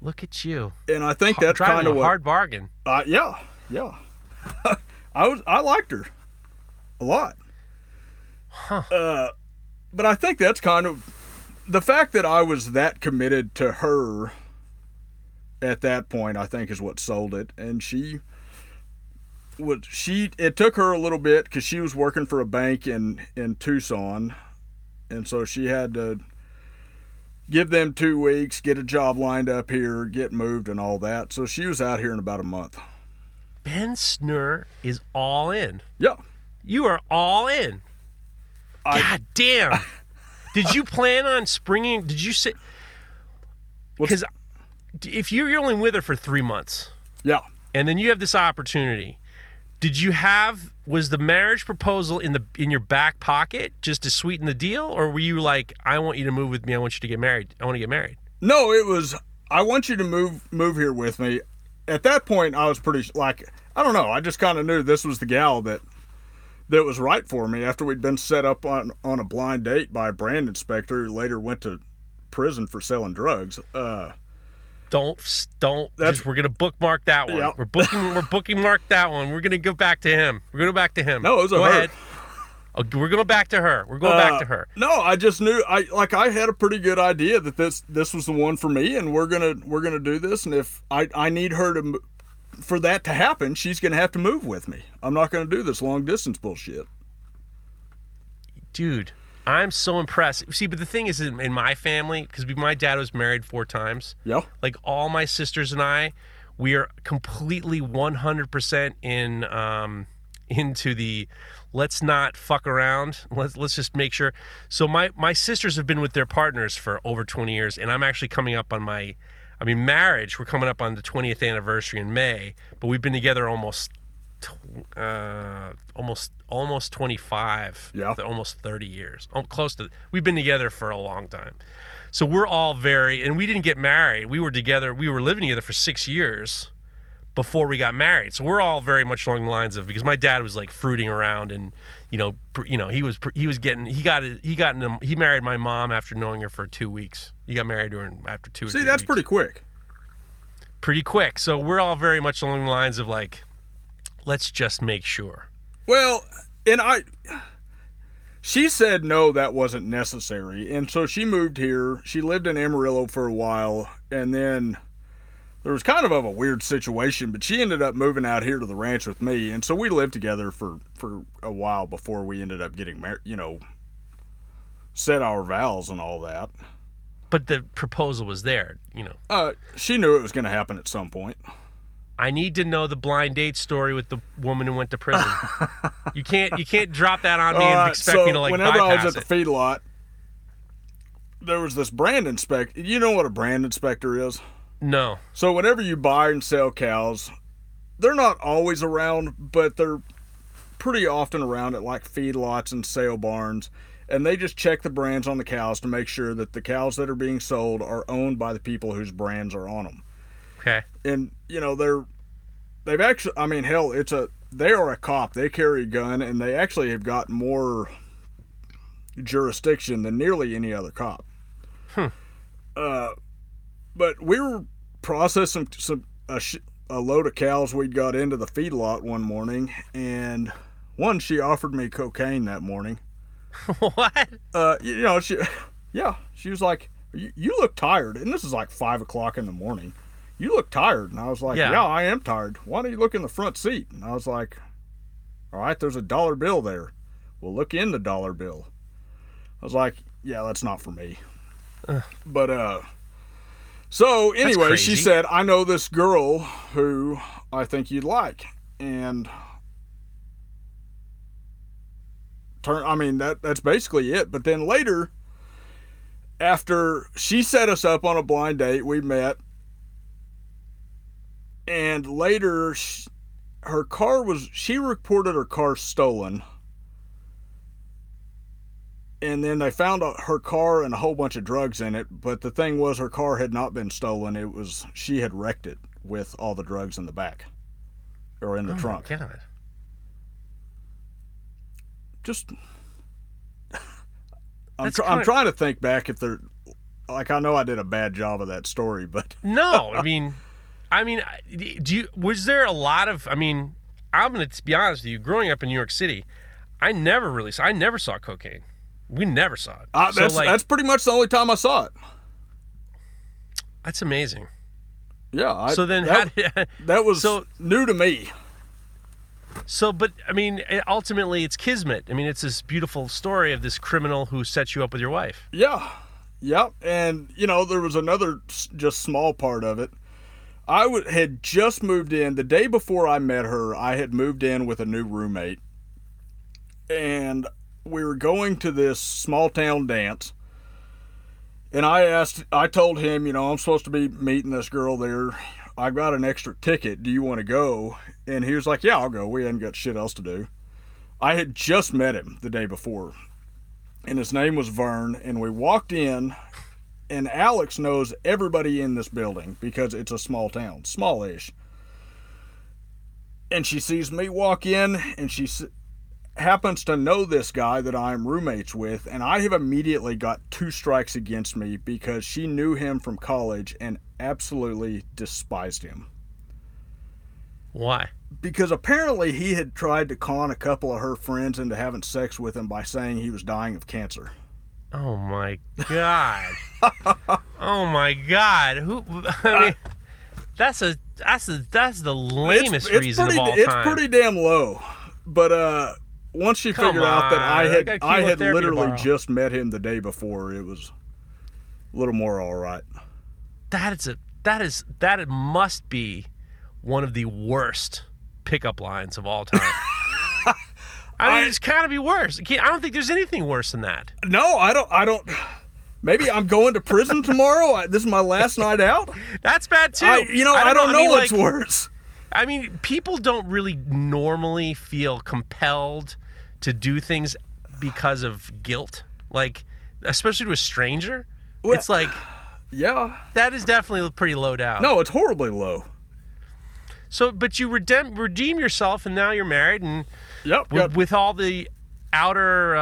Look at you. And I think that's kind of a hard bargain. Yeah. I liked her a lot. Huh. But I think that's kind of... The fact that I was that committed to her at that point, I think, is what sold it. And it took her a little bit, because she was working for a bank in Tucson. And so she had to give them 2 weeks, get a job lined up here, get moved and all that. So she was out here in about a month. Ben Snore is all in. Yeah. You are all in. God damn. Did you plan on springing? Did you say? Because if you're only with her for 3 months. Yeah. And then you have this opportunity. Was the marriage proposal in your back pocket just to sweeten the deal, or were you like, I want you to move with me, I want you to get married, I want to get married? No, it was, I want you to move here with me. At that point, I was pretty, like, I don't know, I just kind of knew this was the gal that was right for me after we'd been set up on a blind date by a brand inspector who later went to prison for selling drugs. We're gonna bookmark that one. Yeah. We're bookmark that one. We're gonna go back to him. No, it was go ahead. We're going back to her. No, I just knew I had a pretty good idea that this was the one for me, and we're gonna do this. And if I need her to, for that to happen, she's gonna have to move with me. I'm not gonna do this long distance bullshit. Dude, I'm so impressed. See, but the thing is, in my family, because my dad was married 4 times. Yeah. Like, all my sisters and I, we are completely 100% into the let's not fuck around. Let's just make sure. So my sisters have been with their partners for over 20 years, and I'm actually coming up on marriage. We're coming up on the 20th anniversary in May, but we've been together almost 25, yeah, almost 30 years. We've been together for a long time. So we're all and we didn't get married. We were together. We were living together for 6 years before we got married. So we're all very much along the lines of, because my dad was like fruiting around, and he married my mom after knowing her for 2 weeks. He got married to her after 2 weeks. See, that's pretty quick. So we're all very much along the lines of like, let's just make sure. Well, she said no, that wasn't necessary. And so she moved here. She lived in Amarillo for a while. And then there was kind of a weird situation, but she ended up moving out here to the ranch with me. And so we lived together for a while before we ended up getting married, set our vows and all that. But the proposal was there, she knew it was going to happen at some point. I need to know the blind date story with the woman who went to prison. You can't drop that on me and expect me to bypass it. Whenever I was at the feedlot, there was this brand inspector. You know what a brand inspector is? No. So whenever you buy and sell cows, they're not always around, but they're pretty often around at like feedlots and sale barns, and they just check the brands on the cows to make sure that the cows that are being sold are owned by the people whose brands are on them. Okay. And they've actually, I mean, hell, they are a cop. They carry a gun, and they actually have got more jurisdiction than nearly any other cop. But we were processing a load of cows we'd got into the feedlot one morning, and she offered me cocaine that morning. What? She was like, "You look tired," and this is like 5 o'clock in the morning. "You look tired." And I was like, yeah, I am tired. "Why don't you look in the front seat?" And I was like, "All right, there's a dollar bill there." "Well, look in the dollar bill." I was like, yeah, that's not for me. So anyway, she said, "I know this girl who I think you'd like." And that's basically it. But then later, after she set us up on a blind date, we met. And later, she reported her car stolen. And then they found her car and a whole bunch of drugs in it. But the thing was, her car had not been stolen. It was, she had wrecked it with all the drugs in the back, or in the trunk. Oh, my God. I'm trying to think back if they're, like, I know I did a bad job of that story, but. No, I mean, was there a lot of, I'm going to be honest with you, growing up in New York City, I never saw cocaine. We never saw it. That's pretty much the only time I saw it. That's amazing. Yeah. That was new to me. So, but ultimately it's kismet. It's this beautiful story of this criminal who sets you up with your wife. Yeah. Yep. Yeah. And, there was another just small part of it. I had just moved in. The day before I met her, I had moved in with a new roommate. And we were going to this small town dance. And I told him, I'm supposed to be meeting this girl there. I got an extra ticket. Do you want to go? And he was like, yeah, I'll go. We hadn't got shit else to do. I had just met him the day before, and his name was Vern. And we walked in, and Alex knows everybody in this building because it's a small town, smallish. And she sees me walk in, and she happens to know this guy that I'm roommates with, and I have immediately got two strikes against me because she knew him from college and absolutely despised him. Why? Because apparently he had tried to con a couple of her friends into having sex with him by saying he was dying of cancer. Oh my God. Oh my God. Who? I mean, that's the lamest reason of all time. It's pretty damn low. But once she figured out that I had literally just met him the day before, it was a little more all right. That must be one of the worst pickup lines of all time. I mean, it's gotta be worse. I don't think there's anything worse than that. No, I don't. Maybe I'm going to prison tomorrow. This is my last night out. That's bad too. I don't know what's worse. I mean, people don't really normally feel compelled to do things because of guilt, like especially to a stranger. Well, it's like, yeah, that is definitely pretty low down. No, it's horribly low. So, but you redeem yourself, and now you're married, and with all the outer,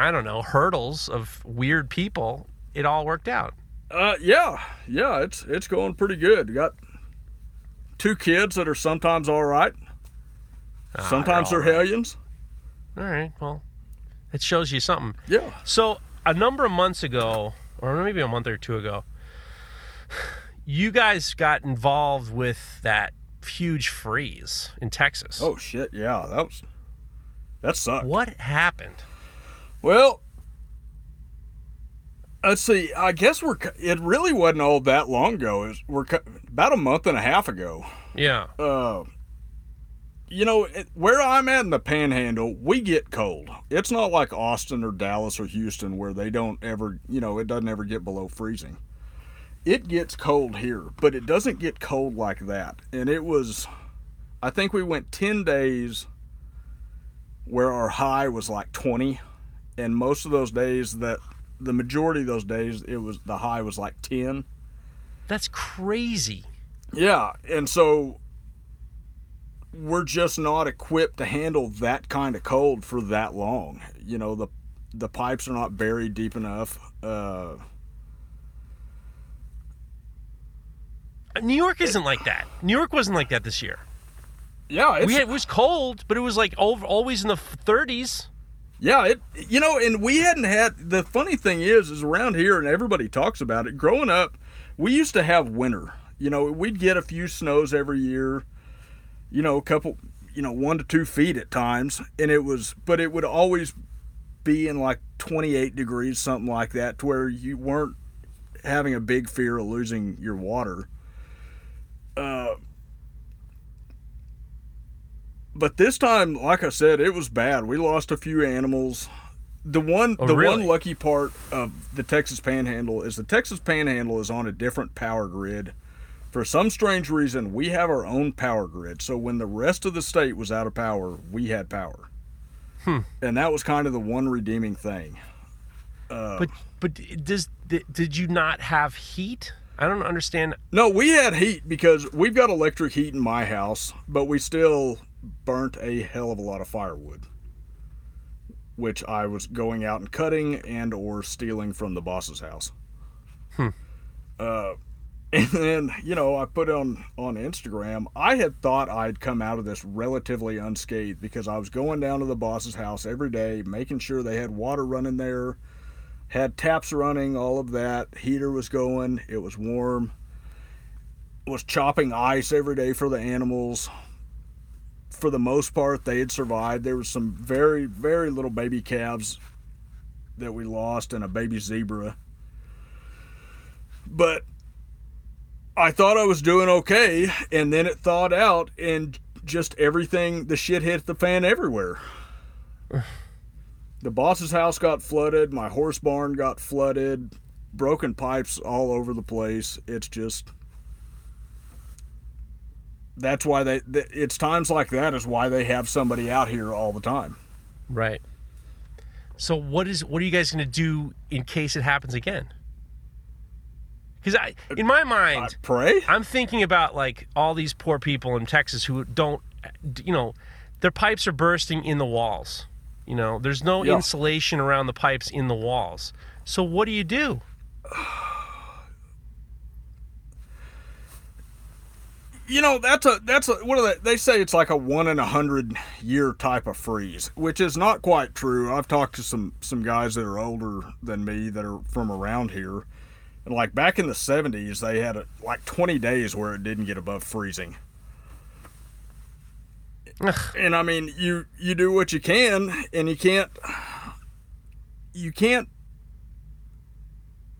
hurdles of weird people, it all worked out. It's going pretty good. You got 2 kids that are sometimes all right. Sometimes they're hellions. All right, well, it shows you something. Yeah. So a number of months ago, or maybe a month or two ago, you guys got involved with that huge freeze in Texas. Oh, shit, yeah. That sucked. What happened? Well, let's see. I guess it really wasn't all that long ago. We're about a month and a half ago. Yeah. Where I'm at in the Panhandle, we get cold. It's not like Austin or Dallas or Houston where they don't ever, it doesn't ever get below freezing. It gets cold here, but it doesn't get cold like that. And it was, I think we went 10 days where our high was like 20, and most of those days the majority of those days, the high was like 10. That's crazy. Yeah, and so we're just not equipped to handle that kind of cold for that long. The pipes are not buried deep enough. New York isn't like that. New York wasn't like that this year. Yeah, it was cold, but it was like always in the 30s. Yeah, and we hadn't had, the funny thing is around here, and everybody talks about it, growing up, we used to have winter. We'd get a few snows every year, a couple, 1 to 2 feet at times, and but it would always be in like 28 degrees, something like that, to where you weren't having a big fear of losing your water. But this time, like I said, it was bad. We lost a few animals. The one lucky part of the Texas Panhandle is the Texas Panhandle is on a different power grid. For some strange reason, we have our own power grid. So when the rest of the state was out of power, we had power. And that was kind of the one redeeming thing. Did you not have heat? I don't understand. No, we had heat because we've got electric heat in my house, but we still burnt a hell of a lot of firewood, which I was going out and cutting and or stealing from the boss's house. And then I put on Instagram, I had thought I'd come out of this relatively unscathed because I was going down to the boss's house every day, making sure they had water running there, had taps running, all of that, heater was going, it was warm, was chopping ice every day for the animals. For the most part, they had survived. There was some very, very little baby calves that we lost and a baby zebra. But I thought I was doing okay, and then it thawed out, and just everything, the shit hit the fan everywhere. The boss's house got flooded. My horse barn got flooded. Broken pipes all over the place. It's just that's why they it's times like that is why they have somebody out here all the time. Right. So what are you guys going to do in case it happens again? Because in my mind, I pray. I'm thinking about like all these poor people in Texas who don't, you know, their pipes are bursting in the walls. You know, there's no insulation around the pipes in the walls. So what do you do? You know, that's a what do they say? It's like a 1 in 100 year type of freeze, which is not quite true. I've talked to some guys that are older than me that are from around here, and like back in the 70s, they had like 20 days where it didn't get above freezing. Ugh. And I mean, you do what you can, and you can't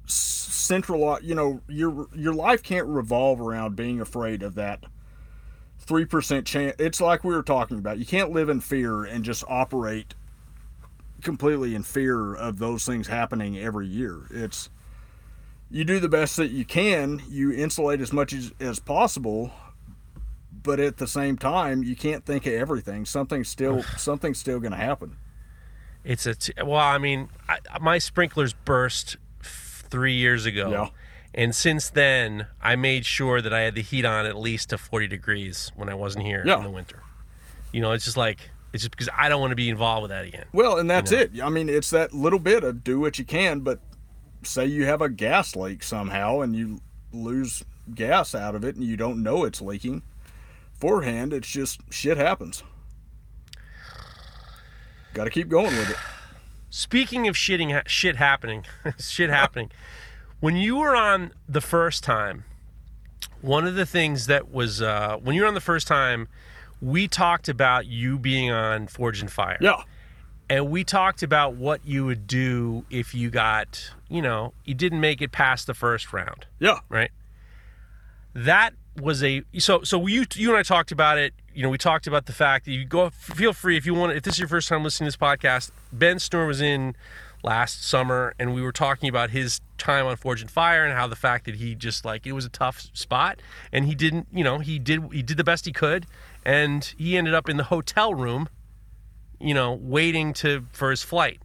centralize, you know, your life can't revolve around being afraid of that 3% chance. It's like we were talking about. You can't live in fear and just operate completely in fear of those things happening every year. It's, you do the best that you can, you insulate as much as possible, but at the same time, you can't think of everything. Something's still going to happen. It's my sprinklers burst 3 years ago. Yeah. And since then, I made sure that I had the heat on at least to 40 degrees when I wasn't here in the winter. You know, it's just like, it's just because I don't want to be involved with that again. Well, and that's it. I mean, it's that little bit of do what you can, but say you have a gas leak somehow and you lose gas out of it and you don't know it's leaking beforehand, it's just shit happens. Got to keep going with it. Speaking of shit happening, when you were on the first time, one of the things that was, when you were on the first time, we talked about you being on Forge and Fire. Yeah. And we talked about what you would do if you got, you know, you didn't make it past the first round. Yeah. Right? That was you and I talked about it. You know, we talked about the fact that you go, feel free if you want, if this is your first time listening to this podcast, Ben Snore was in last summer and we were talking about his time on Forge and Fire and how the fact that he just like, it was a tough spot and he didn't, you know, he did the best he could and he ended up in the hotel room, you know, waiting for his flight.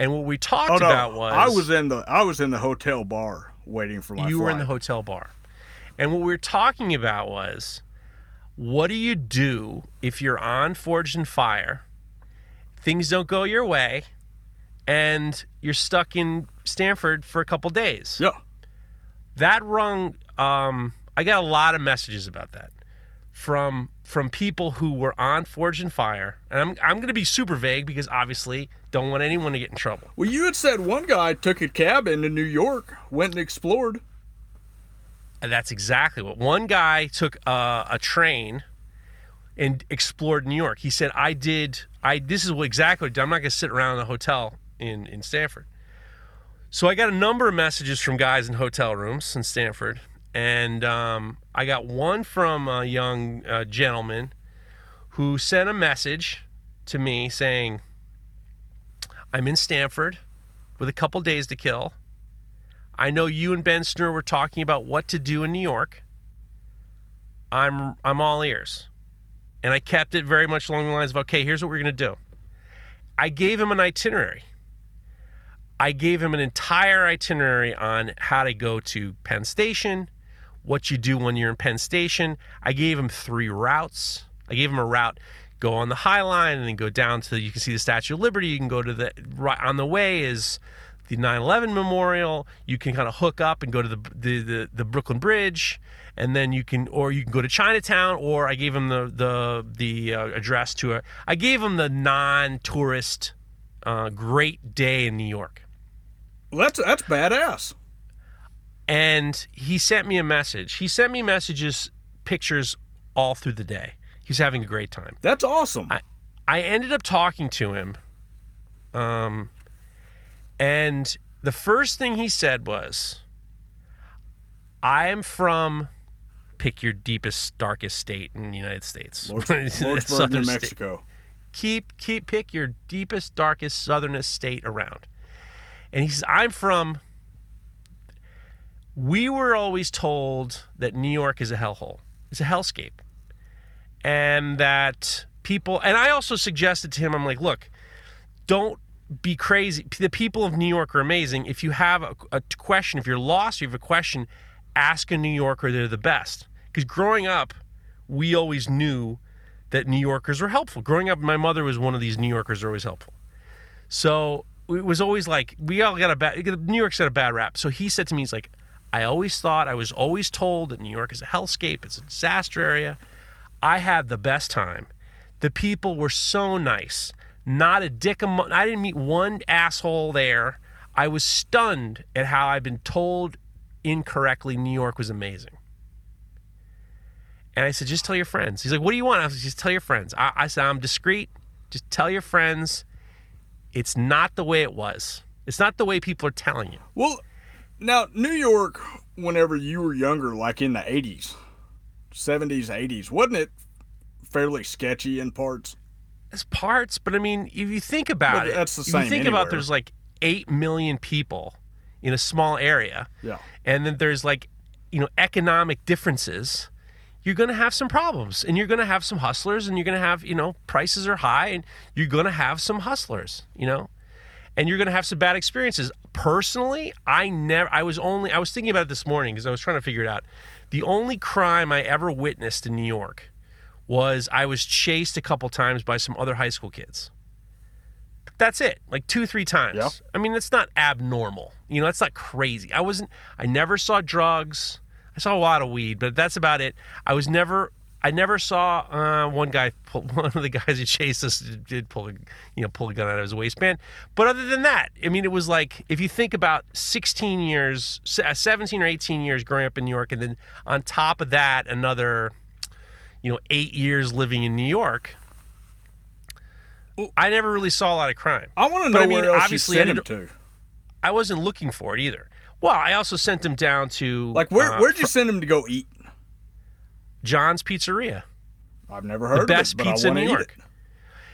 And what we talked about was I was in the hotel bar waiting for my flight. You were in the hotel bar. And what we were talking about was, what do you do if you're on Forge and Fire, things don't go your way, and you're stuck in Stamford for a couple days? Yeah. That rung, I got a lot of messages about that from people who were on Forge and Fire. And I'm going to be super vague because obviously don't want anyone to get in trouble. Well, you had said one guy took a cab into New York, went and explored. And that's exactly what one guy took a train and explored New York. He said, this is exactly what I did. I'm not going to sit around in a hotel in Stamford. So I got a number of messages from guys in hotel rooms in Stamford. And I got one from a young gentleman who sent a message to me saying, I'm in Stamford with a couple days to kill. I know you and Ben Snore were talking about what to do in New York. I'm all ears. And I kept it very much along the lines of, okay, here's what we're going to do. I gave him an itinerary. I gave him an entire itinerary on how to go to Penn Station, what you do when you're in Penn Station. I gave him three routes. I gave him a route, go on the High Line and then go down to, you can see the Statue of Liberty. You can go to the, right on the way is the 9/11 Memorial. You can kind of hook up and go to the Brooklyn Bridge, and then you can go to Chinatown. Or I gave him the address to a. I gave him the non-tourist great day in New York. Well, that's badass. And he sent me a message. He sent me messages, pictures all through the day. He's having a great time. That's awesome. I ended up talking to him. And the first thing he said was, I am from, pick your deepest, darkest state in the United States. Lordsburg, New Mexico. State. Pick your deepest, darkest, southernest state around. And he says, I'm from, we were always told that New York is a hellhole. It's a hellscape. and that people, and I also suggested to him, I'm like, look, don't be crazy. The people of New York are amazing. If you have a question, if you're lost, you have a question, ask a New Yorker, they're the best. Because growing up, we always knew that New Yorkers were helpful. Growing up, my mother was one of these New Yorkers who were always helpful. So it was always like, we all got a bad, New York's got a bad rap. So he said to me, he's like, I always thought, I was always told that New York is a hellscape, it's a disaster area. I had the best time. The people were so nice. Not a dick among, I didn't meet one asshole there. I was stunned at how I've been told incorrectly New York was amazing. And I said, just tell your friends. He's like, what do you want? I said, just tell your friends. I said, I'm discreet. Just tell your friends. It's not the way it was. It's not the way people are telling you. Well, now, New York, whenever you were younger, like in the 80s, 70s, 80s, wasn't it fairly sketchy in parts? It's parts, but I mean, if you think about it, that's the same. If you think about, there's like 8 million people in a small area, yeah, and then there's like, you know, economic differences, you're going to have some problems, and you're going to have some hustlers, and you're going to have, you know, prices are high, and you're going to have some hustlers, you know? And you're going to have some bad experiences. Personally, I was thinking about it this morning because I was trying to figure it out. The only crime I ever witnessed in New York was I was chased a couple times by some other high school kids. That's it, like 2-3 times. Yep. I mean, that's not abnormal. You know, that's not crazy. I never saw drugs. I saw a lot of weed, but that's about it. I never saw one of the guys who chased us did pull a gun out of his waistband. But other than that, I mean, it was like, if you think about 16 years, 17 or 18 years growing up in New York, and then on top of that, another, you know, 8 years living in New York, I never really saw a lot of crime. I want to know where else you sent him to. I wasn't looking for it either. Well, I also sent him down to... Like, where'd you send him to go eat? John's Pizzeria. I've never heard of it, but I want to eat it. The best pizza in New York.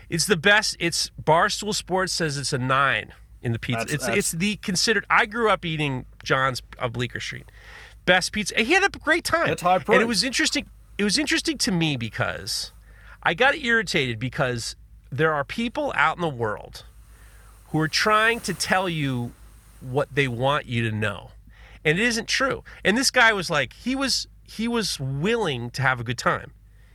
It's the best. It's Barstool Sports says it's a 9 in the pizza. It's the considered. I grew up eating John's of Bleecker Street. Best pizza. And he had a great time. That's high praise. And it was interesting. It was interesting to me because I got irritated because there are people out in the world who are trying to tell you what they want you to know, and it isn't true. And this guy was like, he was willing to have a good time,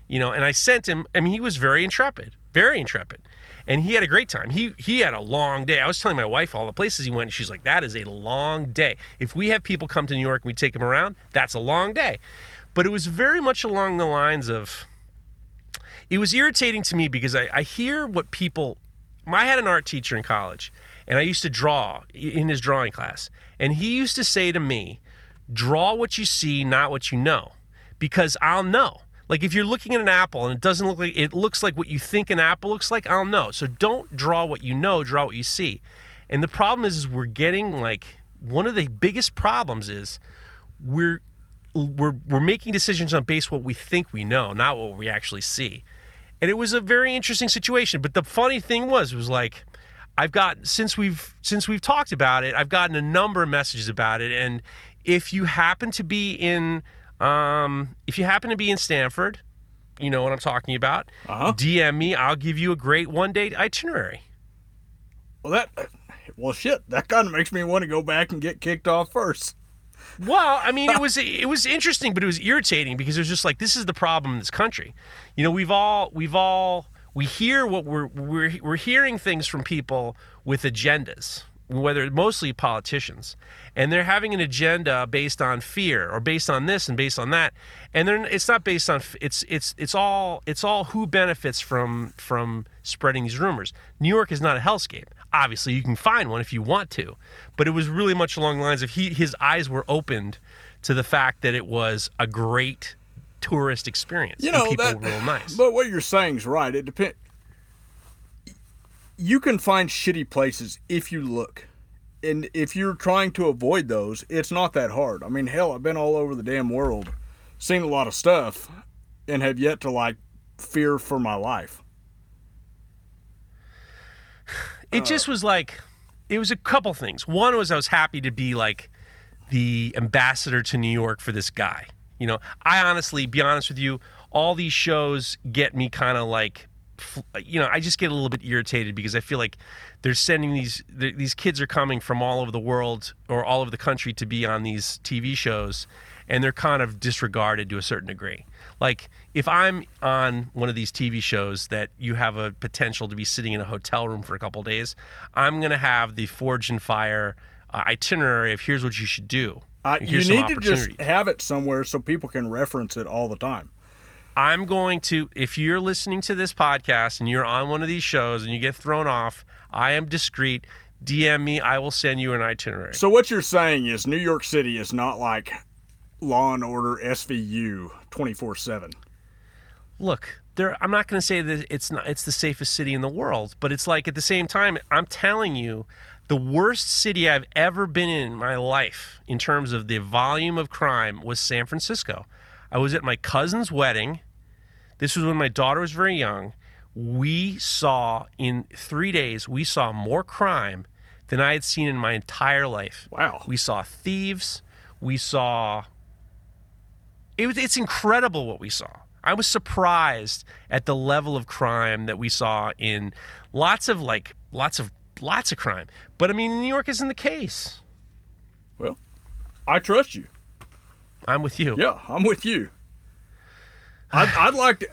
you know. And I sent him. I mean, he was very intrepid, and he had a great time. He had a long day. I was telling my wife all the places he went, and she's like, that is a long day. If we have people come to New York and we take them around, that's a long day. But it was very much along the lines of, it was irritating to me because I hear what people, I had an art teacher in college, and I used to draw in his drawing class. And he used to say to me, draw what you see, not what you know, because I'll know. Like if you're looking at an apple and it looks like what you think an apple looks like, I'll know. So don't draw what you know, draw what you see. And the problem is we're getting like, one of the biggest problems is we're making decisions on base what we think we know, not what we actually see. And it was a very interesting situation. But the funny thing was like, I've got, since we've talked about it, I've gotten a number of messages about it. And if you happen to be in Stamford, you know what I'm talking about. Uh-huh. DM me. I'll give you a great one-day itinerary. Well, shit. That kind of makes me want to go back and get kicked off first. Well, I mean, it was interesting, but it was irritating because it was just like, this is the problem in this country. You know, we hear what we're hearing things from people with agendas, whether mostly politicians, and they're having an agenda based on fear or based on this and based on that, and it's not based on it's all who benefits from spreading these rumors. New York is not a hellscape. Obviously, you can find one if you want to, but it was really much along the lines of his eyes were opened to the fact that it was a great tourist experience. You know, people were real nice. But what you're saying is right. It depends. You can find shitty places if you look, and if you're trying to avoid those, it's not that hard. I mean, hell, I've been all over the damn world, seen a lot of stuff, and have yet to like fear for my life. It just was like, it was a couple things. One was I was happy to be like the ambassador to New York for this guy. You know, I honestly, be honest with you, all these shows get me kind of like, you know, I just get a little bit irritated because I feel like they're sending these kids are coming from all over the world or all over the country to be on these TV shows, and they're kind of disregarded to a certain degree. Like, if I'm on one of these TV shows that you have a potential to be sitting in a hotel room for a couple of days, I'm going to have the Forge and Fire itinerary of here's what you should do. You need to just have it somewhere so people can reference it all the time. I'm going to, if you're listening to this podcast and you're on one of these shows and you get thrown off, I am discreet. DM me. I will send you an itinerary. So what you're saying is New York City is not like Law and Order SVU 24/7. Look, I'm not going to say that it's the safest city in the world, but it's like, at the same time, I'm telling you, the worst city I've ever been in my life in terms of the volume of crime was San Francisco. I was at my cousin's wedding. This was when my daughter was very young. We saw, in 3 days, we saw more crime than I had seen in my entire life. Wow. We saw thieves. We saw... It's incredible what we saw. I was surprised at the level of crime that we saw in lots of crime. But, I mean, New York isn't the case. Well, I trust you. I'm with you. Yeah, I'm with you. I'd like to.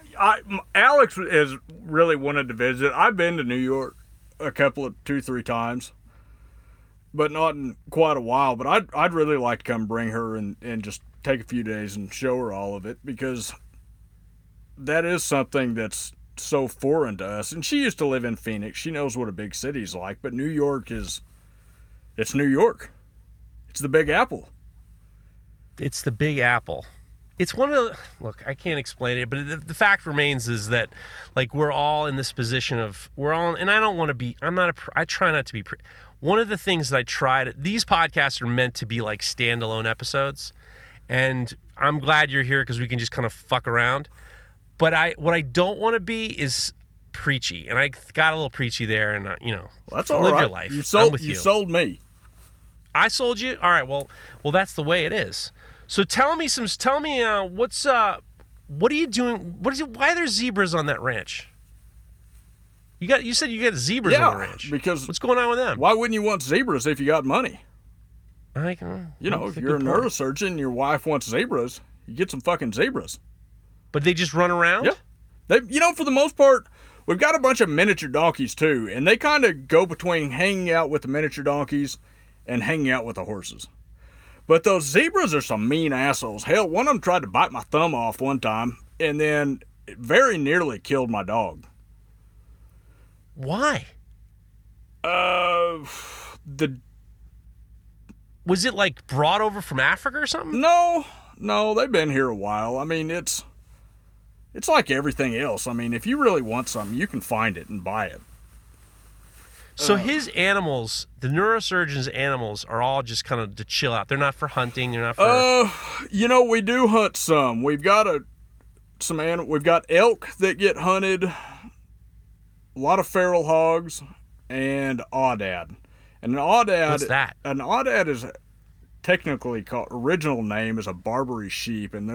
Alex has really wanted to visit. I've been to New York a couple of 2-3 times, but not in quite a while. But I'd really like to come bring her and just take a few days and show her all of it, because that is something that's so foreign to us. And she used to live in Phoenix. She knows what a big city's like. But New York it's New York. It's the Big Apple. It's the Big Apple. It's one of the... Look, I can't explain it, but the fact remains is that, like, we're all in this position of... We're all... And I don't want to be... I'm not a... I try not to be... One of the things that I try to... These podcasts are meant to be, like, standalone episodes. And I'm glad you're here because we can just kind of fuck around. But what I don't want to be is preachy. And I got a little preachy there, and, you know... Well, that's all right. Live your life. You sold me. I sold you? All right, well, that's the way it is. So tell me what are you doing? Why are there zebras on that ranch? You said you got zebras on the ranch. Because what's going on with them? Why wouldn't you want zebras if you got money? If you're a neurosurgeon and your wife wants zebras, you get some fucking zebras. But they just run around? Yeah. For the most part, we've got a bunch of miniature donkeys too, and they kind of go between hanging out with the miniature donkeys and hanging out with the horses. But those zebras are some mean assholes. Hell, one of them tried to bite my thumb off one time, and then it very nearly killed my dog. Why? Was it, like, brought over from Africa or something? No, they've been here a while. I mean, it's like everything else. I mean, if you really want something, you can find it and buy it. So his animals, the neurosurgeon's animals, are all just kind of to chill out. They're not for hunting. They're not for... we do hunt some. We've got we've got elk that get hunted, a lot of feral hogs, and Aoudad. And an Aoudad... What's that? An Aoudad is technically called... Original name is a Barbary sheep, and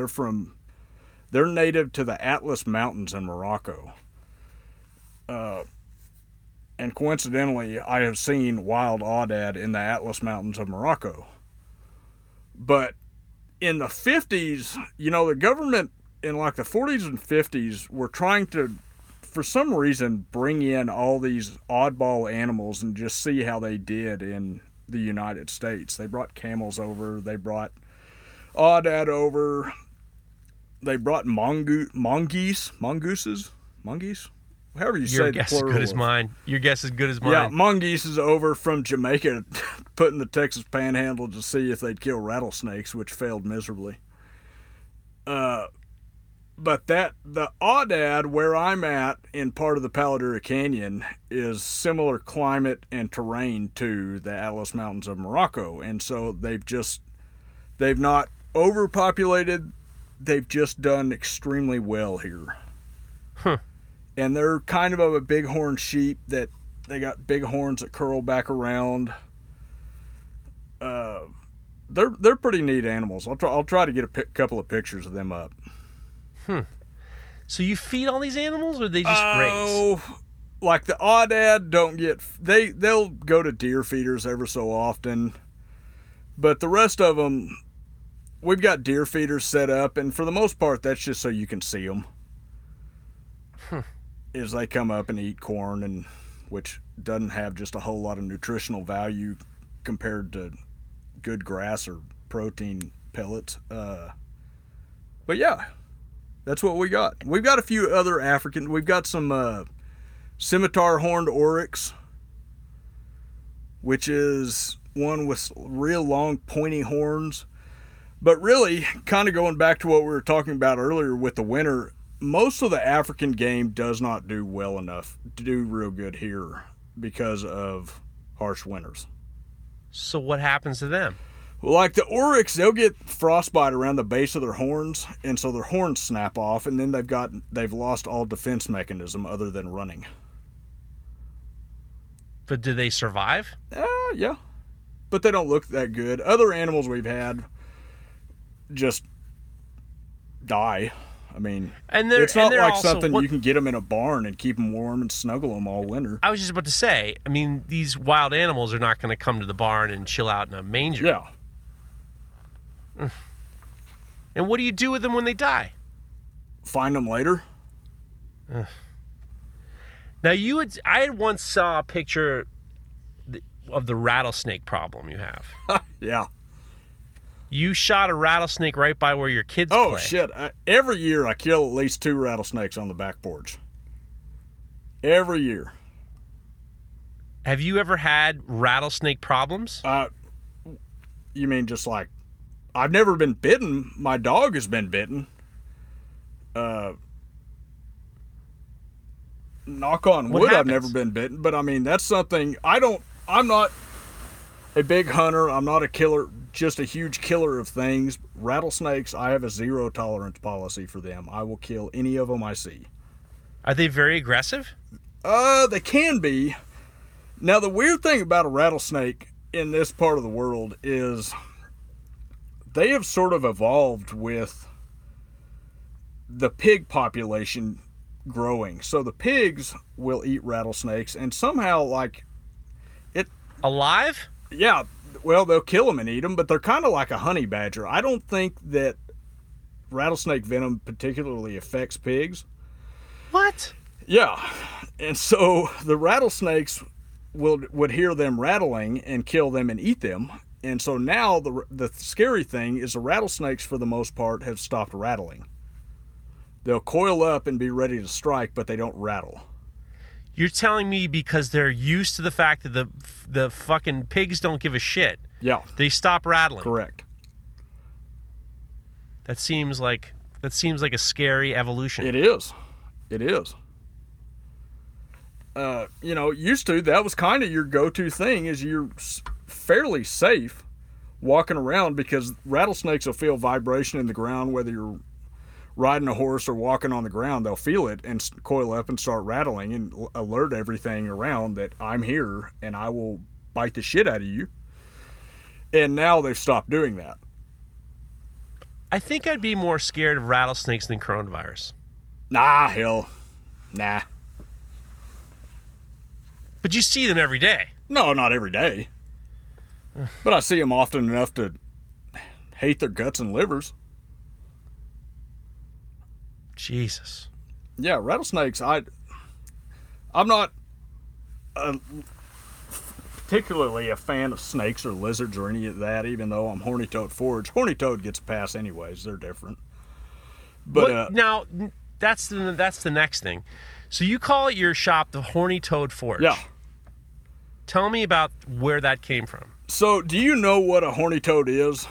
they're native to the Atlas Mountains in Morocco. And coincidentally, I have seen wild Aoudad in the Atlas Mountains of Morocco. But in the 50s, the government in like the 40s and 50s were trying to, for some reason, bring in all these oddball animals and just see how they did in the United States. They brought camels over. They brought Aoudad over. They brought mongooses. However you say the plural. Your guess is good as mine. Yeah, mongoose is over from Jamaica, put in the Texas Panhandle to see if they'd kill rattlesnakes, which failed miserably. But the Aoudad, where I'm at in part of the Paladura Canyon, is similar climate and terrain to the Atlas Mountains of Morocco, and so they've not overpopulated. They've just done extremely well here. Huh. And they're kind of a bighorn sheep that they got big horns that curl back around. They're pretty neat animals. I'll try to get a couple of pictures of them up. So you feed all these animals, or they just graze? Like the Aoudad don't get... They'll go to deer feeders ever so often. But the rest of them, we've got deer feeders set up, and for the most part, that's just so you can see them. Is they come up and eat corn, and which doesn't have just a whole lot of nutritional value compared to good grass or protein pellets. But yeah, that's what we got. We've got a few other African... We've got some... scimitar horned oryx, which is one with real long pointy horns. But really, kind of going back to what we were talking about earlier with the winter, most of the African game does not do well enough to do real good here because of harsh winters. So what happens to them? Like the oryx, they'll get frostbite around the base of their horns, and so their horns snap off, and then they've lost all defense mechanism other than running. But do they survive? Yeah. But they don't look that good. Other animals we've had just die. I mean, it's not like something you can get them in a barn and keep them warm and snuggle them all winter. I was just about to say, I mean, these wild animals are not going to come to the barn and chill out in a manger. Yeah. And what do you do with them when they die? Find them later. Now, I had once saw a picture of the rattlesnake problem you have. Yeah. You shot a rattlesnake right by where your kids play. Oh, shit. Every year I kill at least 2 rattlesnakes on the back porch. Every year. Have you ever had rattlesnake problems? You mean just like... I've never been bitten. My dog has been bitten. Knock on wood, I've never been bitten, but I mean, that's something I'm not a big hunter. I'm not a killer, just a huge killer of things. Rattlesnakes, I have a zero tolerance policy for them. I will kill any of them I see. Are they very aggressive? They can be. Now, the weird thing about a rattlesnake in this part of the world is they have sort of evolved with the pig population growing. So the pigs will eat rattlesnakes, and somehow like it alive? Yeah, well, they'll kill them and eat them, but they're kind of like a honey badger. I don't think that rattlesnake venom particularly affects pigs. What? Yeah. And so the rattlesnakes would hear them rattling and kill them and eat them. And so now the scary thing is the rattlesnakes for the most part have stopped rattling. They'll coil up and be ready to strike, but they don't rattle. You're telling me because they're used to the fact that the fucking pigs don't give a shit. Yeah. They stop rattling. Correct. That seems like a scary evolution. It is. Used to, that was kind of your go-to thing, is you're fairly safe walking around because rattlesnakes will feel vibration in the ground, whether you're riding a horse or walking on the ground. They'll feel it and coil up and start rattling and alert everything around that I'm here and I will bite the shit out of you. And now they've stopped doing that. I think I'd be more scared of rattlesnakes than coronavirus. Nah. But you see them every day. No, not every day. But I see them often enough to hate their guts and livers. Jesus. Yeah, rattlesnakes, I'm not particularly a fan of snakes or lizards or any of that, even though I'm Horny Toad Forge. Horny Toad gets a pass anyways. They're different. But now, that's the next thing. So you call it your shop the Horny Toad Forge. Yeah. Tell me about where that came from. So do you know what a horny toad is?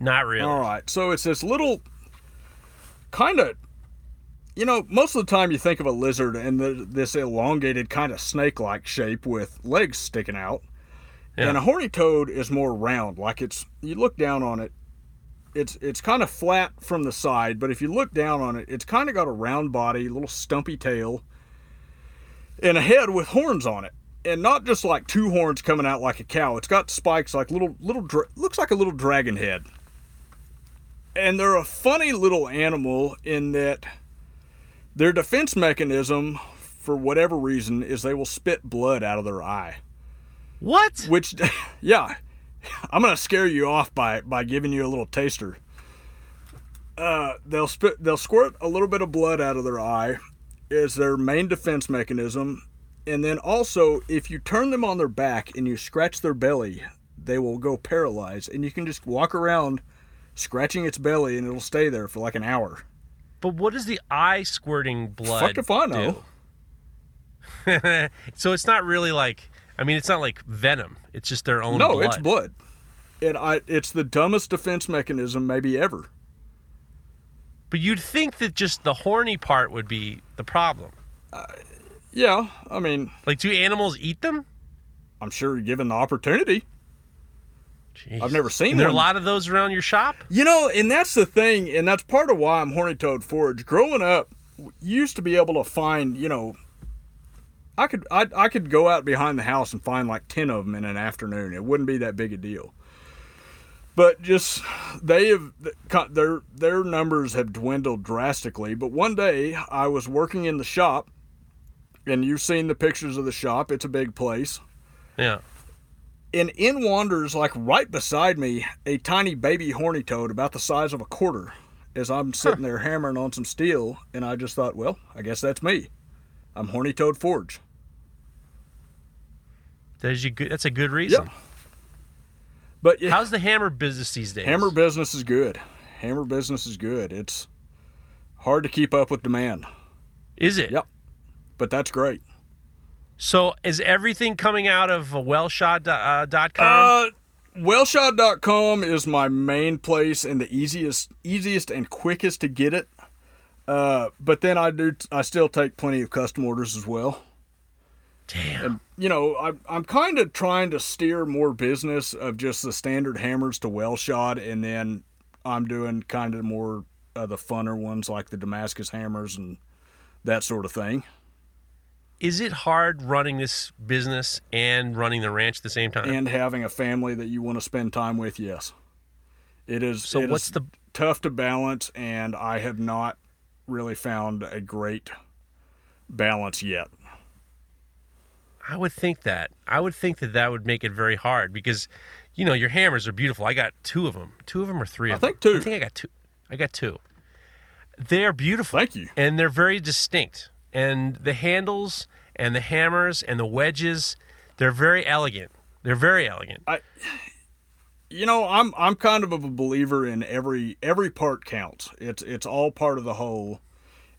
Not really. All right. So it's this little... kind of, most of the time you think of a lizard and this elongated kind of snake-like shape with legs sticking out. Yeah. And a horny toad is more round. Like you look down on it, it's kind of flat from the side, but if you look down on it, it's kind of got a round body, little stumpy tail, and a head with horns on it. And not just like 2 horns coming out like a cow. It's got spikes like little looks like a little dragon head. And they're a funny little animal in that Their defense mechanism, for whatever reason, is they will spit blood out of their eye. What? Which, yeah, I'm going to scare you off by giving you a little taster. They'll squirt a little bit of blood out of their eye is their main defense mechanism. And then also, if you turn them on their back and you scratch their belly, they will go paralyzed. And you can just walk around scratching its belly, and it'll stay there for like an hour. But what does the eye squirting blood do? Fuck if I know. So it's not really like... I mean, it's not like venom. It's just their own blood. No, it's blood. It's the dumbest defense mechanism maybe ever. But you'd think that just the horny part would be the problem. Yeah, I mean... Like, do animals eat them? I'm sure, given the opportunity. Jeez. I've never seen them. Are there a lot of those around your shop? You know, and that's the thing, and that's part of why I'm Horny Toad Forge. Growing up, you used to be able to find, you know... I could go out behind the house and find like 10 of them in an afternoon. It wouldn't be that big a deal. But just their numbers have dwindled drastically. But one day I was working in the shop, and you've seen the pictures of the shop. It's a big place. Yeah. And in wanders, like right beside me, a tiny baby horny toad about the size of a quarter. As I'm sitting there hammering on some steel, and I just thought, well, I guess that's me. I'm Horny Toad Forge. That's a good reason. Yep. But yeah, how's the hammer business these days? Hammer business is good. It's hard to keep up with demand. Is it? Yep. But that's great. So is everything coming out of WellShot.com? WellShot.com is my main place and the easiest and quickest to get it. But then I still take plenty of custom orders as well. Damn. And, you know, I'm kind of trying to steer more business of just the standard hammers to WellShot, and then I'm doing kind of more the funner ones like the Damascus hammers and that sort of thing. Is it hard running this business and running the ranch at the same time? And having a family that you want to spend time with, yes. It is. So it what's is the tough to balance, and I have not really found a great balance yet. I would think that that would make it very hard, because, you know, your hammers are beautiful. I got two of them or three of them. I think I got two. They're beautiful. Thank you. And they're very distinct. And the handles and the hammers and the wedges, they're very elegant. You know, I'm kind of a believer in every part counts. It's all part of the whole,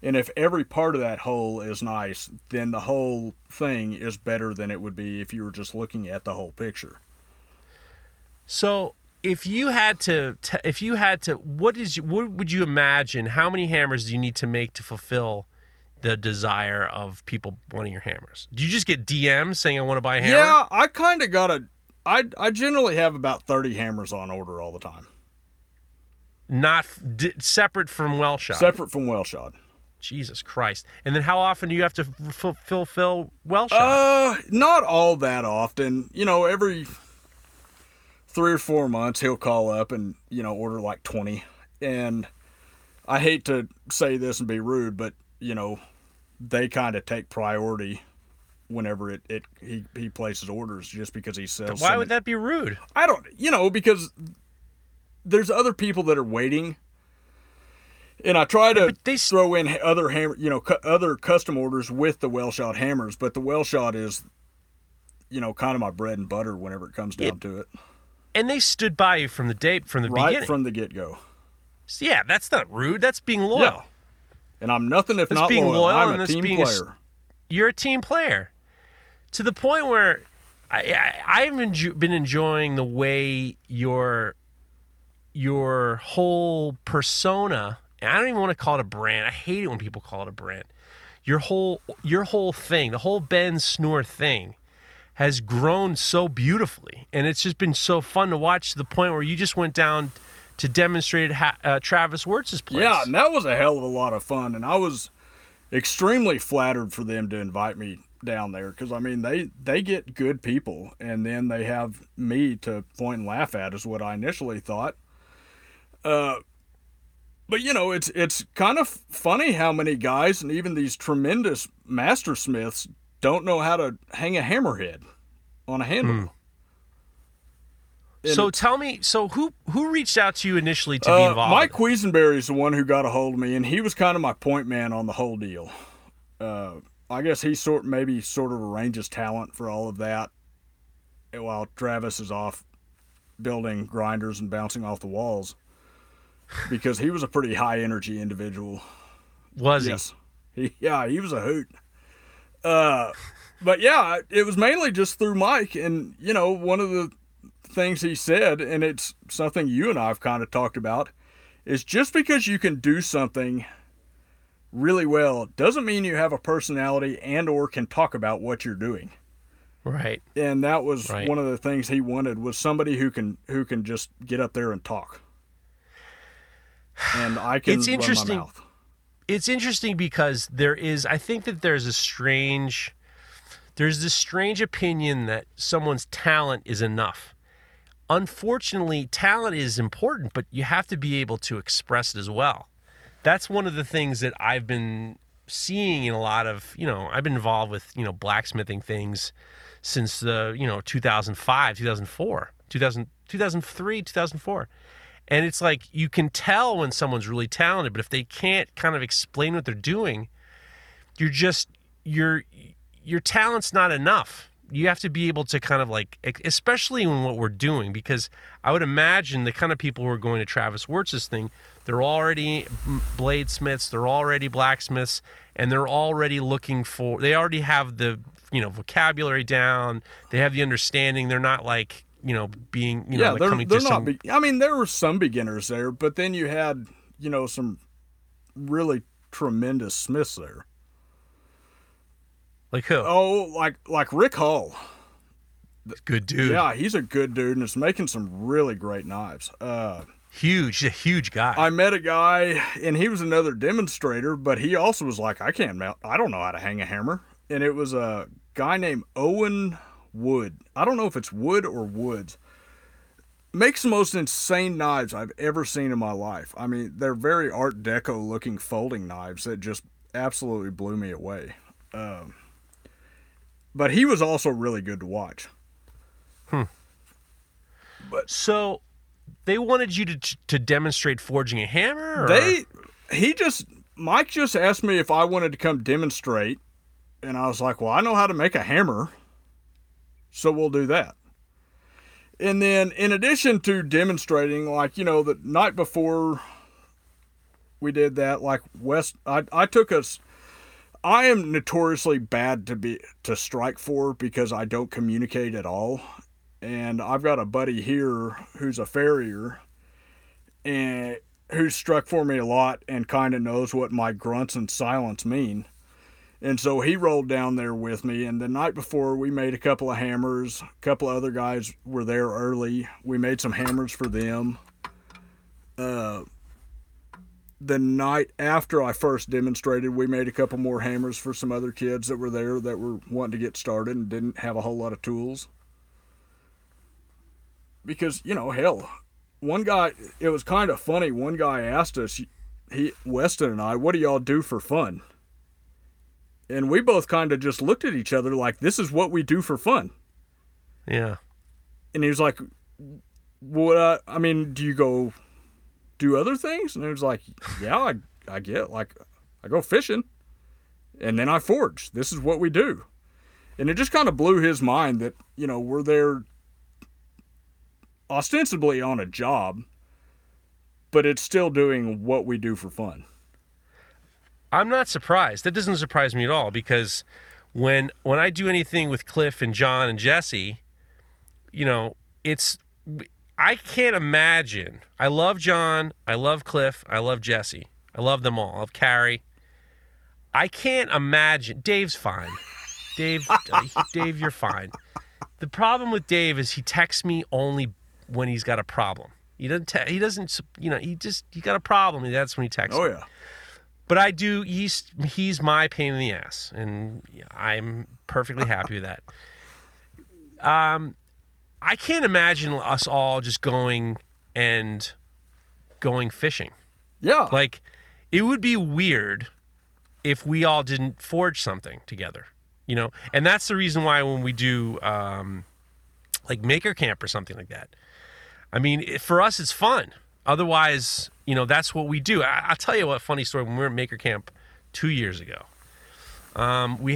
and if every part of that whole is nice, then the whole thing is better than it would be if you were just looking at the whole picture. So, if you had to, what would you imagine? How many hammers do you need to make to fulfill the desire of people wanting your hammers? Do you just get DMs saying I want to buy a hammer? Yeah, I kind of got a. I generally have about 30 hammers on order all the time. Separate from WellShot? Separate from WellShot. Jesus Christ. And then how often do you have to fulfill WellShot? Not all that often. You know, every 3 or 4 months he'll call up and, you know, order like 20. And I hate to say this and be rude, but, you know, they kind of take priority whenever he places orders, just because he sells. Why would that be rude? I don't, you know, because there's other people that are waiting, and I try to throw in other hammer, you know, other custom orders with the WellShot hammers, but the WellShot is, you know, kind of my bread and butter whenever it comes down to it. And they stood by you from the beginning. Right from the get-go. So yeah, that's not rude. That's being loyal. Yeah. And I'm nothing if that's not being loyal. I'm a team player. You're a team player. To the point where I've been enjoying the way your whole persona. And I don't even want to call it a brand. I hate it when people call it a brand. Your whole thing, the whole Ben Snore thing, has grown so beautifully, and it's just been so fun to watch. To the point where you just went down to demonstrate Travis Wirtz's place. Yeah, and that was a hell of a lot of fun, and I was extremely flattered for them to invite me down there, because I mean they get good people, and then they have me to point and laugh at, is what I initially thought. But, you know, it's kind of funny how many guys and even these tremendous mastersmiths don't know how to hang a hammerhead on a handle. Mm. So tell me, so who reached out to you initially to be involved? Mike Cuisenberry is the one who got a hold of me, and he was kind of my point man on the whole deal. I guess he sort of arranges talent for all of that while Travis is off building grinders and bouncing off the walls, because he was a pretty high-energy individual. Was yes. he? Yeah, he was a hoot. But, yeah, it was mainly just through Mike, and, you know, one of the things he said, and it's something you and I have kind of talked about, is just because you can do something really well doesn't mean you have a personality and or can talk about what you're doing. Right. And that was one of the things he wanted, was somebody who can just get up there and talk. And I can run my mouth. It's interesting because there's this strange opinion that someone's talent is enough. Unfortunately, talent is important, but you have to be able to express it as well. That's one of the things that I've been seeing in a lot of, you know, I've been involved with, you know, blacksmithing things since the, you know, 2005, 2004, 2003, 2004. And it's like, you can tell when someone's really talented, but if they can't kind of explain what they're doing, your talent's not enough. You have to be able to kind of like, especially in what we're doing, because I would imagine the kind of people who are going to Travis Wirtz's thing, they're already bladesmiths, they're already blacksmiths, and they're already they already have the, you know, vocabulary down, they have the understanding, they're not like, you know, being, you know, like coming to some... I mean, there were some beginners there, but then you had, you know, some really tremendous smiths there. Like who? Oh, like Rick Hull. Good dude. Yeah, he's a good dude, and is making some really great knives. Huge guy. I met a guy, and he was another demonstrator, but he also was like, I don't know how to hang a hammer. And it was a guy named Owen Wood. I don't know if it's Wood or Woods. Makes the most insane knives I've ever seen in my life. I mean, they're very Art Deco looking folding knives that just absolutely blew me away. But he was also really good to watch. But so they wanted you to demonstrate forging a hammer? Or? Mike just asked me if I wanted to come demonstrate, and I was like, well, I know how to make a hammer, so we'll do that. And then in addition to demonstrating, like, you know, the night before we did that, like I am notoriously bad to strike for because I don't communicate at all. And I've got a buddy here who's a farrier and who's struck for me a lot and kind of knows what my grunts and silence mean. And so he rolled down there with me. And the night before, we made a couple of hammers. A couple of other guys were there early. We made some hammers for them. The night after I first demonstrated, we made a couple more hammers for some other kids that were there that were wanting to get started and didn't have a whole lot of tools. Because, you know, hell, one guy, it was kind of funny. One guy asked us, Weston and I, what do y'all do for fun? And we both kind of just looked at each other like, this is what we do for fun. Yeah. And he was like, what? I mean, do you go do other things? And it was like, yeah, I get, like, I go fishing and then I forge. This is what we do. And it just kind of blew his mind that, you know, we're there ostensibly on a job, but it's still doing what we do for fun. I'm not surprised. That doesn't surprise me at all, because when I do anything with Cliff and John and Jesse, you know, I can't imagine. I love John. I love Cliff. I love Jesse. I love them all. I love Carrie. I can't imagine. Dave's fine. Dave, you're fine. The problem with Dave is he texts me only when he's got a problem. He doesn't. He doesn't. You know. He got a problem. And that's when he texts. Oh yeah. Me. But I do. He's my pain in the ass, and I'm perfectly happy with that. I can't imagine us all just going fishing. Yeah. Like, it would be weird if we all didn't forge something together, you know? And that's the reason why when we do, like, Maker Camp or something like that, I mean, for us, it's fun. Otherwise, you know, that's what we do. I'll tell you what, funny story. When we were at Maker Camp 2 years ago, we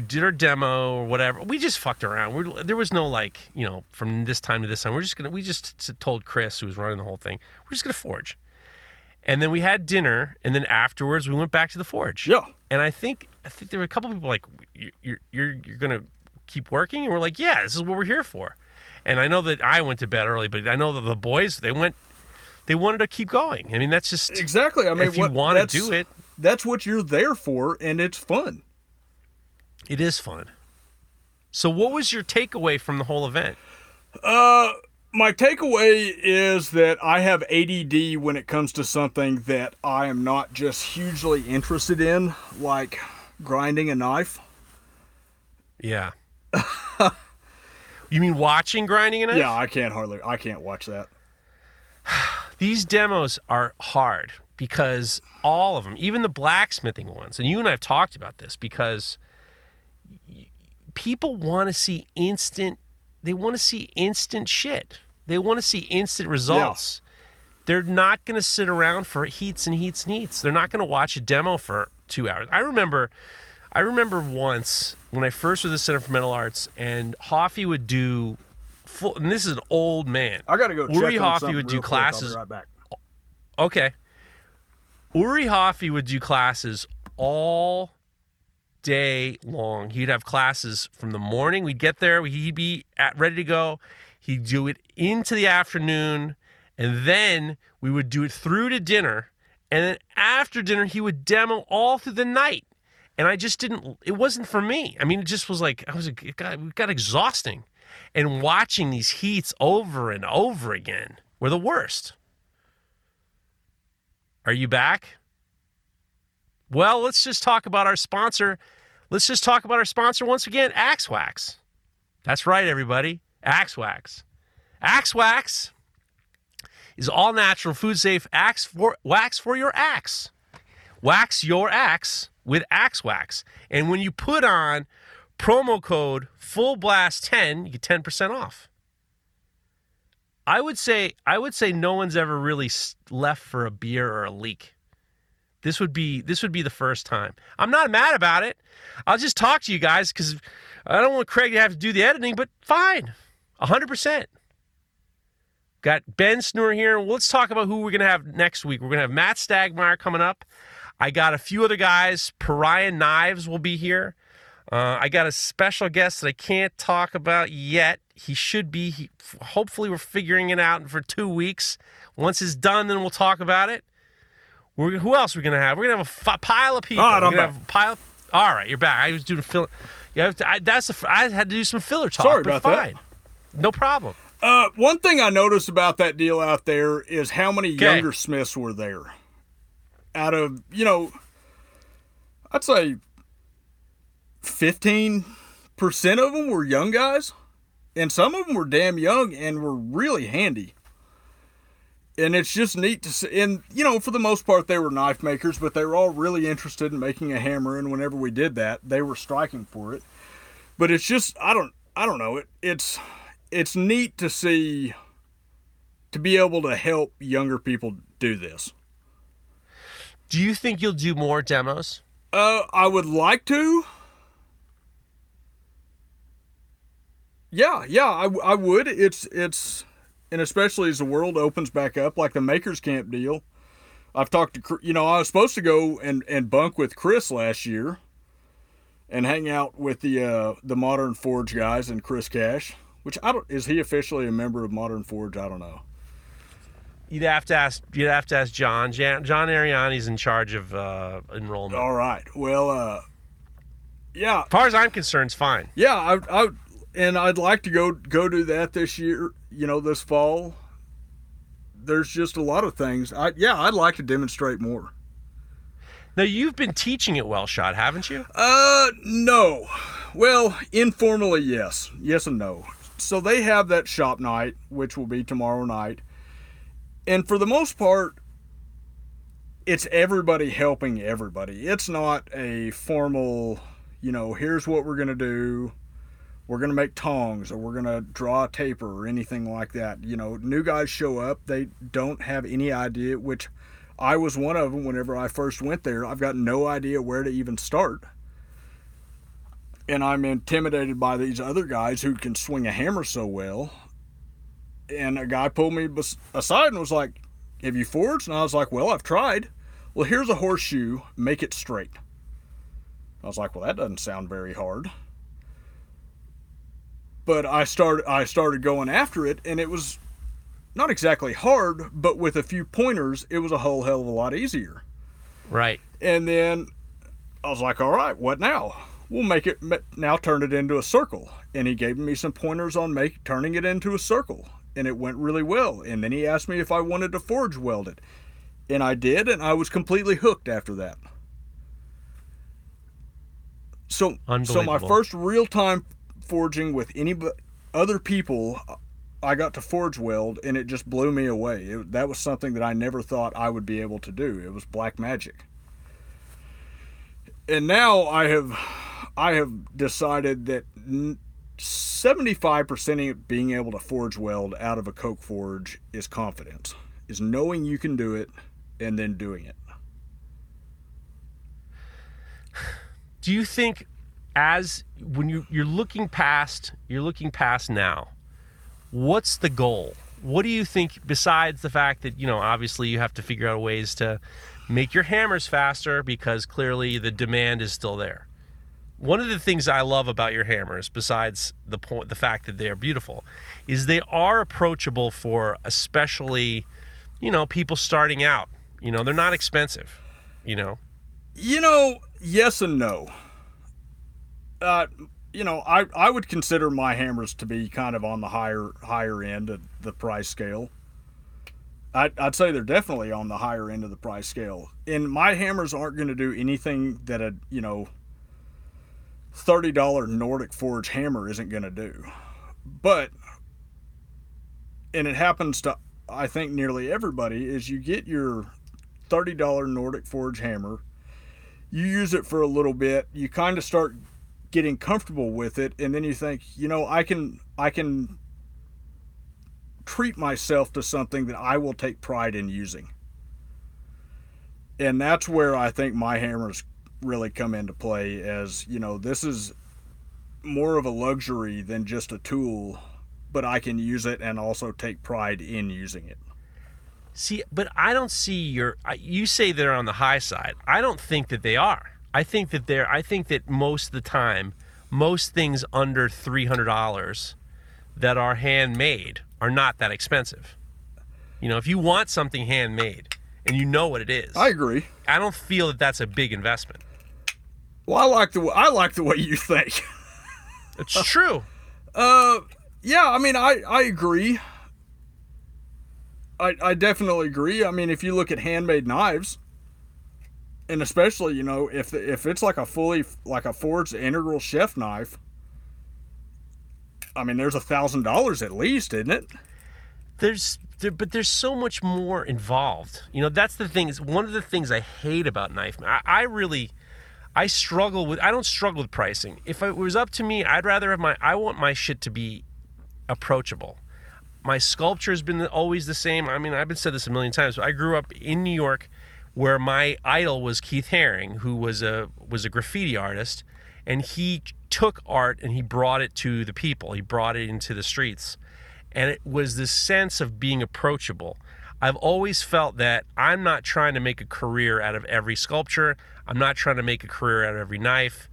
did our demo or whatever. We just fucked around. There was no, like, you know, from this time to this time. We just told Chris, who was running the whole thing, we're just gonna forge. And then we had dinner, and then afterwards we went back to the forge. Yeah. And I think there were a couple of people like, you're gonna keep working, and we're like, yeah, this is what we're here for. And I know that I went to bed early, but I know that the boys they wanted to keep going. I mean, that's just exactly. I mean, if you want to do it. That's what you're there for, and it's fun. It is fun. So what was your takeaway from the whole event? My takeaway is that I have ADD when it comes to something that I am not just hugely interested in, like grinding a knife. Yeah. You mean watching grinding a knife? Yeah, I can't watch that. These demos are hard. Because all of them, even the blacksmithing ones, and you and I have talked about this, because people want to see instant shit. They want to see instant results. Yeah. They're not going to sit around for heats. They're not going to watch a demo for 2 hours. I remember once when I first was at the Center for Mental Arts, and Hafi would do full, and this is an old man. I got to go check on something real quick. Uri Hafi would do classes. I'll be right back. Okay. Uri Hafi would do classes all day long. He'd have classes from the morning. We'd get there. He'd be ready to go. He'd do it into the afternoon. And then we would do it through to dinner. And then after dinner, he would demo all through the night. And I just didn't, it wasn't for me. I mean, it just was like, it got exhausting. And watching these heats over and over again were the worst. Are you back? Well, let's just talk about our sponsor. Let's just talk about our sponsor once again, Axe Wax. That's right, everybody. Axe Wax. Axe Wax is all natural, food safe wax for your axe. Wax your axe with Axe Wax. And when you put on promo code FULLBLAST10, you get 10% off. I would say no one's ever really left for a beer or a leak. This would be the first time. I'm not mad about it. I'll just talk to you guys because I don't want Craig to have to do the editing, but fine. 100%. Got Ben Snore here. Well, let's talk about who we're going to have next week. We're going to have Matt Stagmeyer coming up. I got a few other guys. Pariah Knives will be here. I got a special guest that I can't talk about yet. He should be. Hopefully, we're figuring it out for 2 weeks. Once it's done, then we'll talk about it. Who else are we going to have? We're going to have a pile of people. All right, all right, you're back. I was doing filler. I had to do some filler talk. Sorry about that. Fine. No problem. One thing I noticed about that deal out there is how many younger smiths were there. Out of, you know, I'd say 15% of them were young guys, and some of them were damn young and were really handy. And it's just neat to see. And, you know, for the most part, they were knife makers, but they were all really interested in making a hammer. And whenever we did that, they were striking for it. But it's just, I don't know. It's neat to see, to be able to help younger people do this. Do you think you'll do more demos? I would like to. Yeah, I would. It's, and especially as the world opens back up, like the Maker's Camp deal. I've talked to, you know, I was supposed to go and bunk with Chris last year and hang out with the Modern Forge guys and Chris Cash, which is he officially a member of Modern Forge? I don't know. You'd have to ask John. John Ariani's in charge of enrollment. All right. Well, yeah. As far as I'm concerned, it's fine. Yeah, And I'd like to go do that this year, you know, this fall. There's just a lot of things. I'd like to demonstrate more. Now, you've been teaching at WellShot, haven't you? No. Well, informally, yes. Yes and no. So they have that shop night, which will be tomorrow night. And for the most part, it's everybody helping everybody. It's not a formal, you know, here's what we're going to do. We're going to make tongs or we're going to draw a taper or anything like that. You know, new guys show up. They don't have any idea, which I was one of them whenever I first went there. I've got no idea where to even start. And I'm intimidated by these other guys who can swing a hammer so well. And a guy pulled me aside and was like, have you forged? And I was like, well, I've tried. Well, here's a horseshoe. Make it straight. I was like, well, that doesn't sound very hard. But I started going after it, and it was not exactly hard, but with a few pointers, it was a whole hell of a lot easier. Right. And then I was like, all right, what now? We'll make it, now turn it into a circle. And he gave me some pointers on turning it into a circle, and it went really well. And then he asked me if I wanted to forge weld it, and I did, and I was completely hooked after that. So my first real-time forging with any other people, I got to forge weld, and it just blew me away. That was something that I never thought I would be able to do. It was black magic. And now I have decided that 75% of being able to forge weld out of a coke forge is confidence, is knowing you can do it and then doing it. Do you think, as when you're looking past now, what's the goal? What do you think, besides the fact that, you know, obviously you have to figure out ways to make your hammers faster because clearly the demand is still there? One of the things I love about your hammers, besides the fact that they are beautiful, is they are approachable for, especially, you know, people starting out. You know, they're not expensive, you know. You know, yes and no. You know, I would consider my hammers to be kind of on the higher end of the price scale. I'd say they're definitely on the higher end of the price scale. And my hammers aren't going to do anything that a, you know, $30 Nordic Forge hammer isn't going to do. But, and it happens to, I think, nearly everybody, is you get your $30 Nordic Forge hammer, you use it for a little bit, you kind of start getting comfortable with it, and then you think, you know, I can treat myself to something that I will take pride in using. And that's where I think my hammers really come into play, as, you know, this is more of a luxury than just a tool, but I can use it and also take pride in using it. See, but I don't see you say they're on the high side. I don't think that they are. I think that most of the time, most things under $300 that are handmade are not that expensive. You know, if you want something handmade and you know what it is, I agree. I don't feel that that's a big investment. Well, I like the way you think. It's true. Yeah, I mean, I agree. I definitely agree. I mean, if you look at handmade knives, and especially, you know, if it's like a forged integral chef knife, I mean, there's $1,000 at least, isn't it? But there's so much more involved. You know, that's the thing. Is one of the things I hate about knife. I don't struggle with pricing. If it was up to me, I'd rather have I want my shit to be approachable. My sculpture has been always the same. I mean, I've been said this a million times, but I grew up in New York, where my idol was Keith Haring, who was a graffiti artist, and he took art and he brought it to the people. He brought it into the streets. And it was this sense of being approachable. I've always felt that I'm not trying to make a career out of every sculpture. I'm not trying to make a career out of every knife.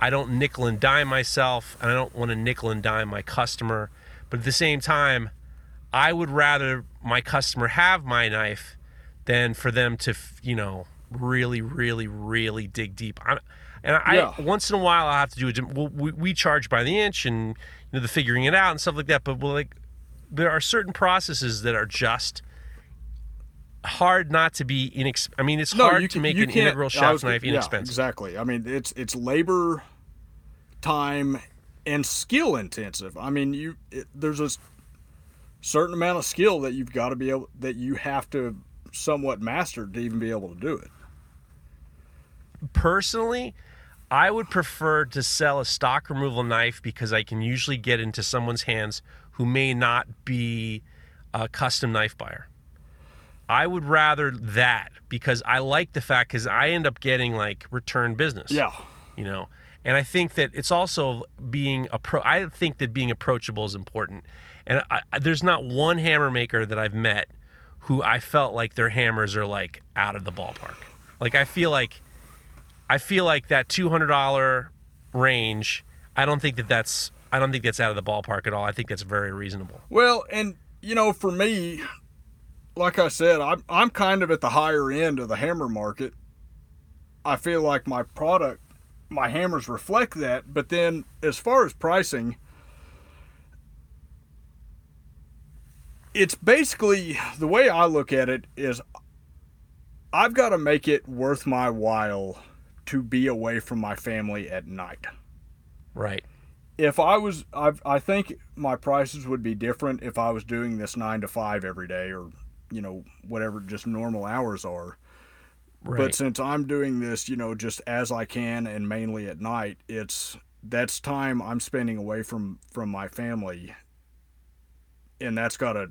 I don't nickel and dime myself, and I don't want to nickel and dime my customer. But at the same time, I would rather my customer have my knife than for them to, you know, really, really, really dig deep. Once in a while, I'll have to do it. We charge by the inch, and, you know, the figuring it out and stuff like that. But there are certain processes that are just hard not to be inexpensive. I mean, it's hard to make an integral chef's knife inexpensive. Exactly. I mean, it's labor, time, and skill intensive. I mean, there's a certain amount of skill that you have to somewhat mastered to even be able to do it. Personally, I would prefer to sell a stock removal knife because I can usually get into someone's hands who may not be a custom knife buyer. I would rather that because I like the fact, because I end up getting like return business. Yeah. You know, and I think that it's also being I think that being approachable is important. And there's not one hammer maker that I've met who I felt like their hammers are like out of the ballpark. Like I feel like that $200 range, I don't think that's out of the ballpark at all. I think that's very reasonable. Well, and you know, for me, like I said, I'm kind of at the higher end of the hammer market. I feel like my hammers reflect that, but then as far as pricing, it's basically, the way I look at it is I've got to make it worth my while to be away from my family at night. Right. If I was, I think my prices would be different if I was doing this 9 to 5 every day, or, you know, whatever just normal hours are. Right. But since I'm doing this, you know, just as I can and mainly at night, that's time I'm spending away from my family, and that's got a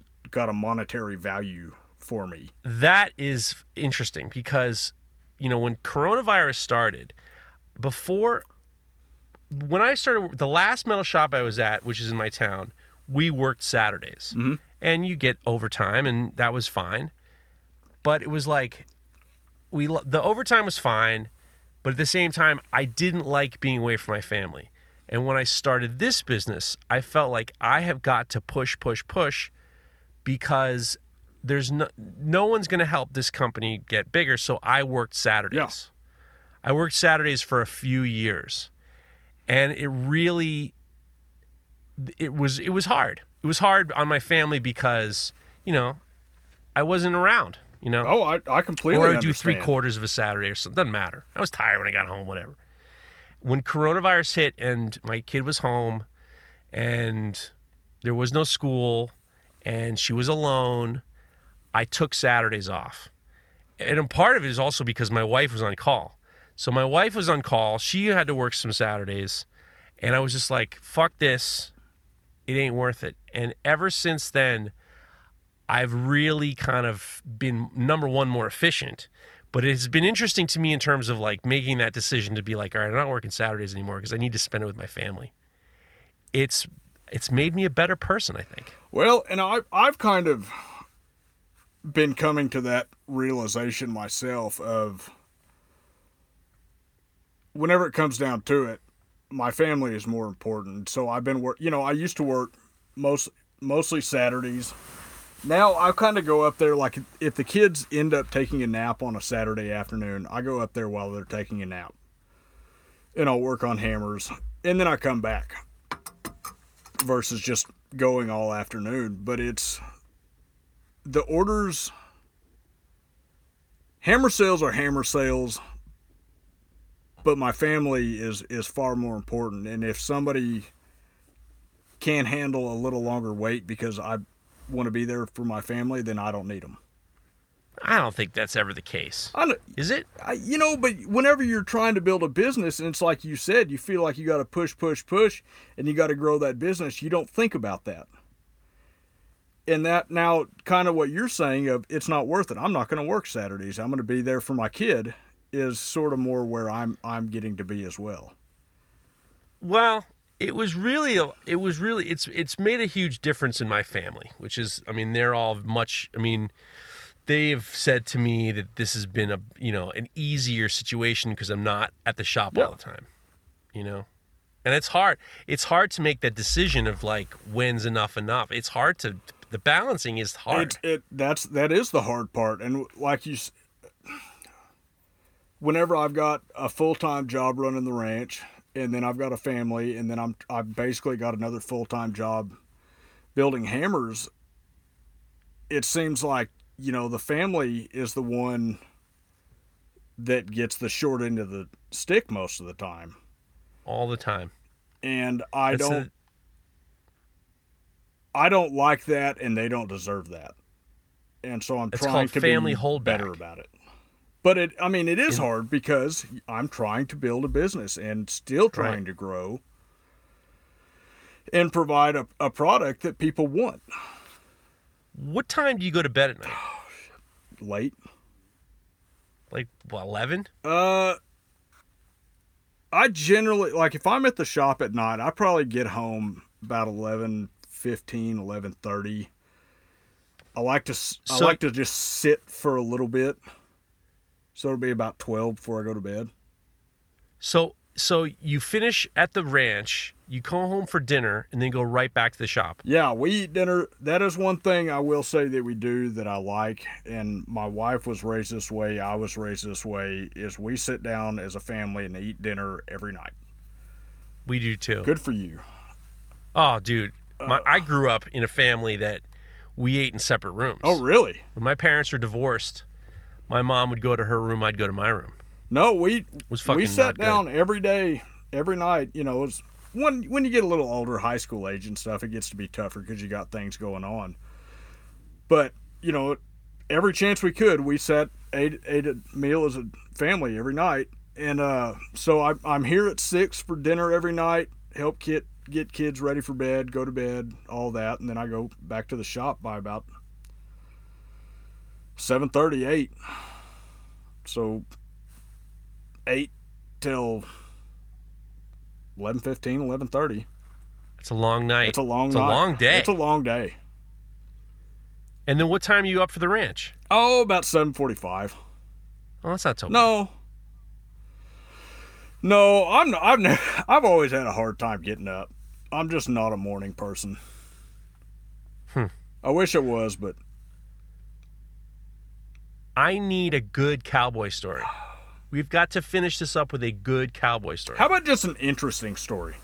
monetary value for me. That is interesting because, you know, when coronavirus started, when I started, the last metal shop I was at, which is in my town, we worked Saturdays. Mm-hmm. And you get overtime, and that was fine. But it was like, the overtime was fine, but at the same time, I didn't like being away from my family. And when I started this business, I felt like I have got to push, because there's no one's going to help this company get bigger. So I worked Saturdays. Yeah. I worked Saturdays for a few years. And it really, it was hard. It was hard on my family because, you know, I wasn't around, you know. Oh, I completely understand. Or I would do 3/4 of a Saturday or something. Doesn't matter. I was tired when I got home, whatever. When coronavirus hit and my kid was home and there was no school and she was alone, I took Saturdays off. And part of it is also because my wife was on call. So my wife was on call. She had to work some Saturdays. And I was just like, fuck this. It ain't worth it. And ever since then, I've really kind of been, number one, more efficient. But it's been interesting to me in terms of like making that decision to be like, all right, I'm not working Saturdays anymore because I need to spend it with my family. It's made me a better person, I think. Well, and I've kind of been coming to that realization myself of, whenever it comes down to it, my family is more important. So I've been work. You know, I used to work mostly Saturdays. Now I kind of go up there, like if the kids end up taking a nap on a Saturday afternoon, I go up there while they're taking a nap, and I'll work on hammers, and then I come back. Versus just going all afternoon, but it's the orders. Hammer sales are hammer sales. But my family is far more important. And if somebody can handle a little longer wait because I want to be there for my family, then I don't need them. I don't think that's ever the case. Is it? You know, but whenever you're trying to build a business, and it's like you said, you feel like you got to push, and you got to grow that business, you don't think about that. And that now kind of what you're saying of it's not worth it. I'm not going to work Saturdays. I'm going to be there for my kid. Is sort of more where I'm getting to be as well. Well, it's made a huge difference in my family, which is, I mean, they're all much, I mean, they've said to me that this has been a, you know, an easier situation because I'm not at the shop all the time, you know, and it's hard to make that decision of like, when's enough. It's hard to, the balancing is hard. That is the hard part. And like you said, whenever I've got a full-time job running the ranch, and then I've got a family, and then I've basically got another full-time job building hammers, it seems like, you know, the family is the one that gets the short end of the stick most of the time. All the time. And I don't like that, and they don't deserve that. And so I'm trying to be better about it. But it, I mean, it is hard because I'm trying to build a business and still trying to grow and provide a product that people want. What time do you go to bed at night? Late. Like, what, 11? I generally, like, if I'm at the shop at night, I probably get home about 11:15, 11:30. I like to just sit for a little bit. So it'll be about 12 before I go to bed. So you finish at the ranch, you come home for dinner, and then go right back to the shop. Yeah, we eat dinner. That is one thing I will say that we do that I like, and my wife was raised this way, I was raised this way, is we sit down as a family and eat dinner every night. We do too. Good for you. Oh, dude. I grew up in a family that we ate in separate rooms. Oh, really? When my parents were divorced, my mom would go to her room, I'd go to my room. No, we sat down every day, every night. You know, it's when you get a little older, high school age and stuff, it gets to be tougher because you got things going on. But you know, every chance we could, we ate a meal as a family every night. And so I'm here at 6 for dinner every night, help get kids ready for bed, go to bed, all that, and then I go back to the shop by about 7:38. So 8 till 11:15, 11:30. It's a long night. It's a long day. It's a long day. And then what time are you up for the ranch? Oh, about 7:45. Oh, that's not so bad. No, I've always had a hard time getting up. I'm just not a morning person. I wish I was, but I need a good cowboy story. We've got to finish this up with a good cowboy story. How about just an interesting story?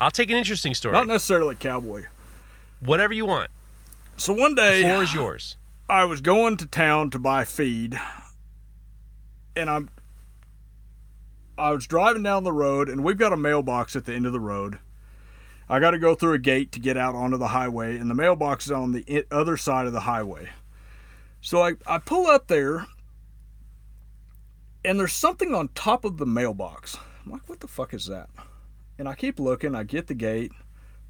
I'll take an interesting story. Not necessarily cowboy. Whatever you want. So one day, the floor is yours. I was going to town to buy feed, and I was driving down the road, and we've got a mailbox at the end of the road. I got to go through a gate to get out onto the highway, and the mailbox is on the other side of the highway. So I pull up there, and there's something on top of the mailbox. I'm like, what the fuck is that? And I keep looking. I get the gate,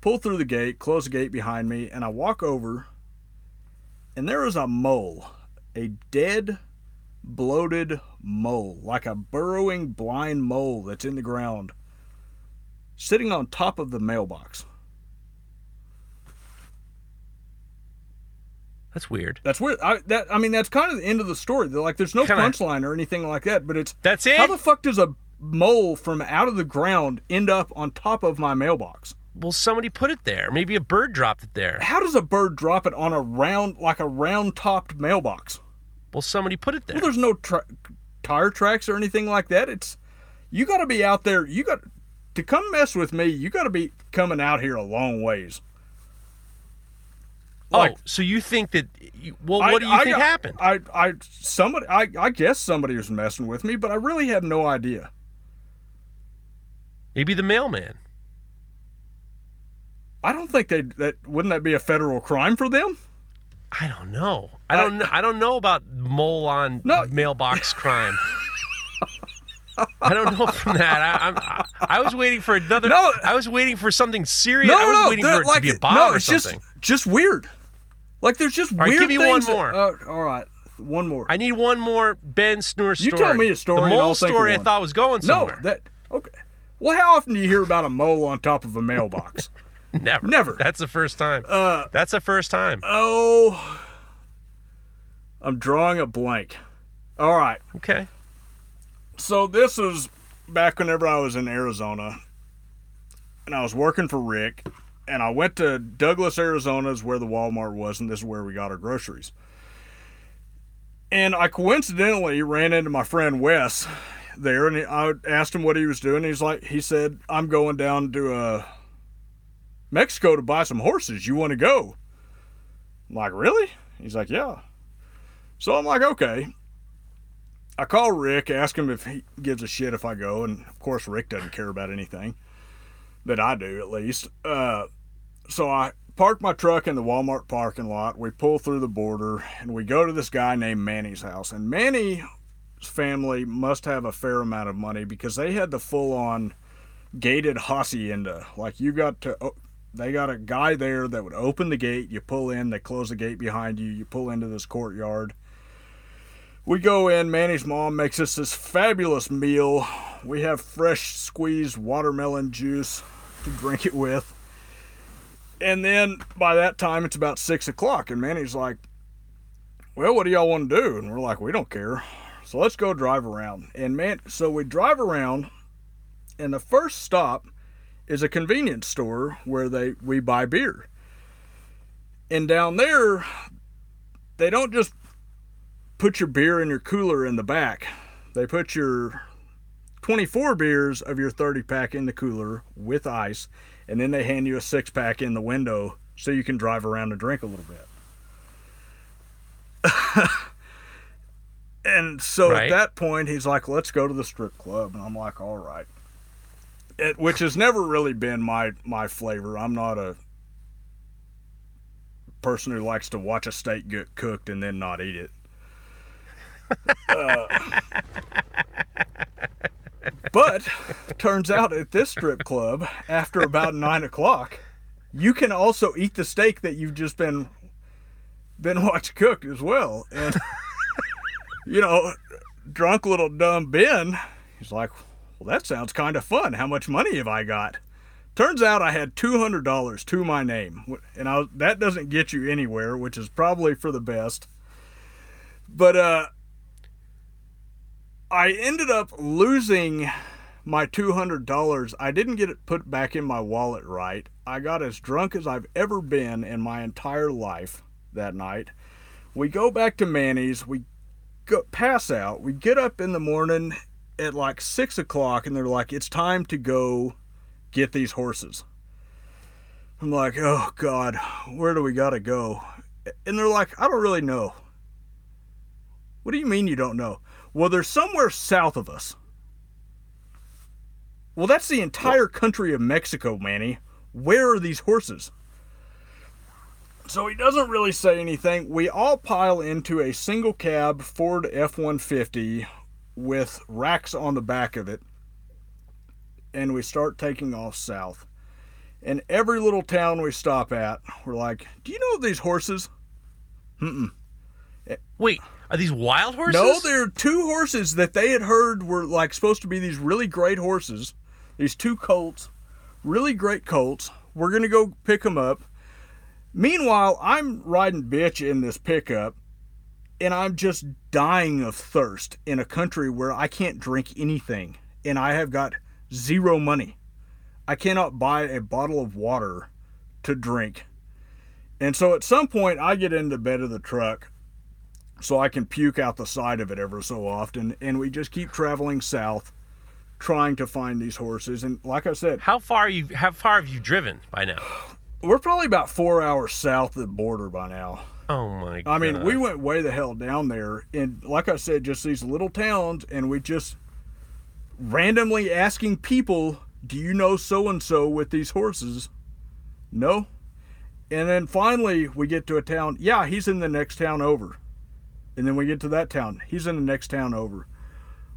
pull through the gate, close the gate behind me, and I walk over, and there is a mole, a dead, bloated mole, like a burrowing blind mole that's in the ground, sitting on top of the mailbox. That's weird. That's kind of the end of the story. There's no punchline or anything like that, but that's it. How the fuck does a mole from out of the ground end up on top of my mailbox? Well, somebody put it there. Maybe a bird dropped it there. How does a bird drop it on a round-topped mailbox? Well, somebody put it there. Well, there's no tire tracks or anything like that. You got to be out there. You got to come mess with me. You got to be coming out here a long ways. So you think that? What do you think happened? I guess somebody was messing with me, but I really have no idea. Maybe the mailman. I don't think wouldn't that be a federal crime for them? I don't know. I don't know about mole on mailbox crime. I don't know from that. I was waiting for another. No, I was waiting for something serious. I was waiting for it to be a bomb or something. Just weird. Like, there's just weird things. All right, give me one more. All right, one more. I need one more Ben Snore story. You tell me a story. The mole story I thought was going somewhere. Okay. Well, how often do you hear about a mole on top of a mailbox? Never. That's the first time. Oh, I'm drawing a blank. All right. Okay. So this is back whenever I was in Arizona, and I was working for Rick. And I went to Douglas, Arizona, is where the Walmart was, and this is where we got our groceries. And I coincidentally ran into my friend Wes there, and I asked him what he was doing. He said, "I'm going down to Mexico to buy some horses. You want to go?" I'm like, "Really?" He's like, "Yeah." So I'm like, "Okay." I call Rick, ask him if he gives a shit if I go, and of course Rick doesn't care about anything that I do, at least. So I park my truck in the Walmart parking lot. We pull through the border and we go to this guy named Manny's house. And Manny's family must have a fair amount of money because they had the full-on gated hacienda. Like you got to, they got a guy there that would open the gate. You pull in, they close the gate behind you. You pull into this courtyard. We go in, Manny's mom makes us this fabulous meal. We have fresh squeezed watermelon juice to drink it with. And then by that time, it's about 6 o'clock and Manny's like, well, what do y'all want to do? And we're like, we don't care. So let's go drive around. And man, so we drive around and the first stop is a convenience store where we buy beer. And down there, they don't just put your beer in your cooler in the back. They put your 24 beers of your 30-pack in the cooler with ice, and then they hand you a 6-pack in the window so you can drive around and drink a little bit. And so right. At that point, he's like, let's go to the strip club. And I'm like, all right. Which has never really been my flavor. I'm not a person who likes to watch a steak get cooked and then not eat it. But turns out at this strip club, after about 9 o'clock, you can also eat the steak that you've just been watched cooked as well. And you know, drunk little dumb Ben, he's like, well, that sounds kind of fun. How much money have I got? Turns out I had $200 to my name, and that doesn't get you anywhere, which is probably for the best. But I ended up losing my $200. I didn't get it put back in my wallet right. I got as drunk as I've ever been in my entire life that night. We go back to Manny's. We pass out. We get up in the morning at like 6 o'clock, and they're like, it's time to go get these horses. I'm like, oh, God, where do we got to go? And they're like, I don't really know. What do you mean you don't know? Well, they're somewhere south of us. Well, that's the entire country of Mexico, Manny. Where are these horses? So he doesn't really say anything. We all pile into a single cab Ford F-150 with racks on the back of it. And we start taking off south. And every little town we stop at, we're like, do you know of these horses? Mm-mm. Wait. Are these wild horses? No, they're two horses that they had heard were like supposed to be these really great horses. These two colts, really great colts. We're going to go pick them up. Meanwhile, I'm riding bitch in this pickup, and I'm just dying of thirst in a country where I can't drink anything, and I have got zero money. I cannot buy a bottle of water to drink. And so at some point, I get in the bed of the truck, so I can puke out the side of it ever so often. And we just keep traveling south, trying to find these horses. And like I said... How far have you driven by now? We're probably about 4 hours south of the border by now. Oh, my God. I mean, we went way the hell down there. And like I said, just these little towns. And we just randomly asking people, do you know so-and-so with these horses? No. And then finally, we get to a town. Yeah, he's in the next town over. And then we get to that town. He's in the next town over.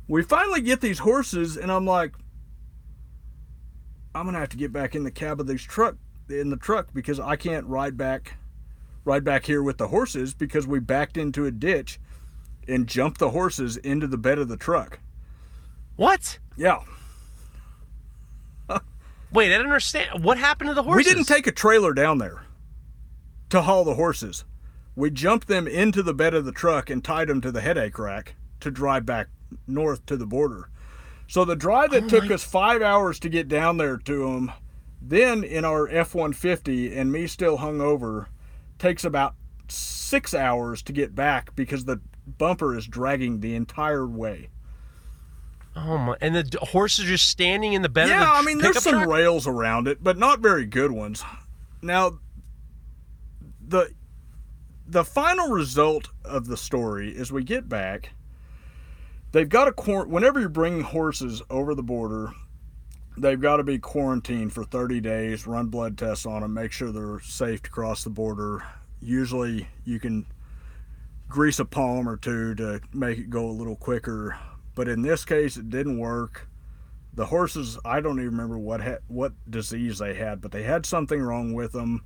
We finally get these horses, and I'm like, I'm going to have to get back in the cab of the truck because I can't ride back here with the horses because we backed into a ditch and jumped the horses into the bed of the truck. What? Yeah. Wait, I don't understand. What happened to the horses? We didn't take a trailer down there to haul the horses. We jumped them into the bed of the truck and tied them to the headache rack to drive back north to the border. So the drive that took us 5 hours to get down there to them, then in our F-150 and me still hungover, takes about 6 hours to get back because the bumper is dragging the entire way. Oh my! And the horses are just standing in the bed of the truck? Yeah, I mean, there's some rails around it, but not very good ones. Now, the final result of the story is we get back. Whenever you're bringing horses over the border, they've got to be quarantined for 30 days, run blood tests on them, make sure they're safe to cross the border. Usually you can grease a palm or two to make it go a little quicker. But in this case, it didn't work. The horses, I don't even remember what disease they had, but they had something wrong with them.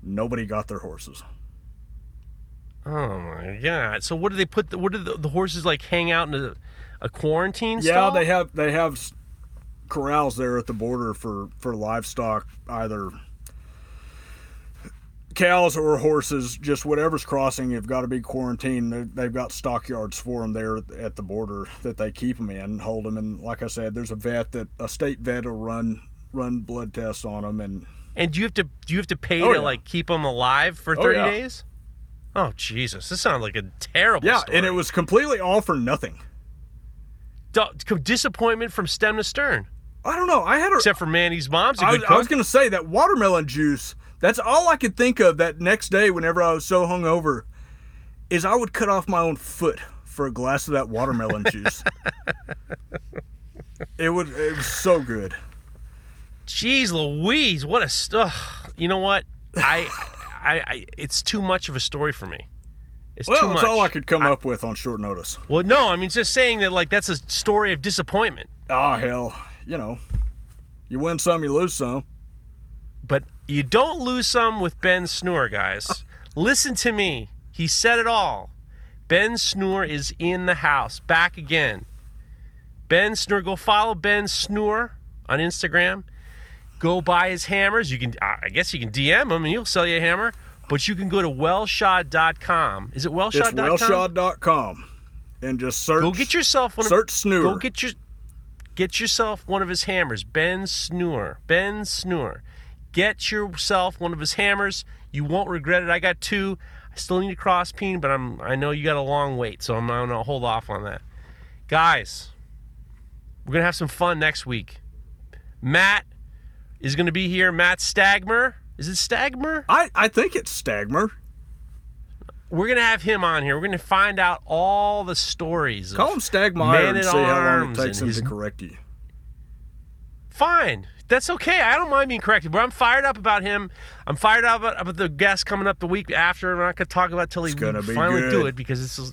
Nobody got their horses. Oh my God! So what do they put? What do the horses like hang out in a quarantine stall? Yeah, they have corrals there at the border for livestock, either cows or horses, just whatever's crossing. Have got to be quarantined. They've got stockyards for them there at the border that they keep them in and hold them. And like I said, there's a state vet will run blood tests on them. And do you have to pay to like keep them alive for 30 days? Oh Jesus, this sounds like a terrible story. Yeah, and it was completely all for nothing. Disappointment from stem to stern. I don't know. Except for Manny's mom's a good cook. I was going to say that watermelon juice. That's all I could think of that next day whenever I was so hungover is I would cut off my own foot for a glass of that watermelon juice. It was so good. Jeez Louise, what a stuff. You know what? I it's too much of a story for me. Well, that's all I could come up with on short notice. Well, no, I mean, just saying that, like, that's a story of disappointment. Oh, hell, you win some, you lose some. But you don't lose some with Ben Snore, guys. Listen to me. He said it all. Ben Snore is in the house, back again. Ben Snore, go follow Ben Snore on Instagram. Go buy his hammers. I guess you can DM him and he'll sell you a hammer. But you can go to wellshot.com. Is it wellshot.com? It's wellshot.com. And just search. Go get yourself one. Search Snore. Go get yourself one of his hammers. Ben Snore. Ben Snore. Get yourself one of his hammers. You won't regret it. I got two. I still need a cross peen, but I know you got a long wait, so I'm going to hold off on that. Guys, we're going to have some fun next week. Matt is going to be here. Matt Stagmeyer. Is it Stagmeyer? I think it's Stagmeyer. We're going to have him on here. We're going to find out all the stories. Call him Stagmeyer and see how long it takes him to correct you. Fine. That's okay. I don't mind being corrected, but I'm fired up about him. I'm fired up about the guest coming up the week after. We're not going to talk about it till he finally do it because this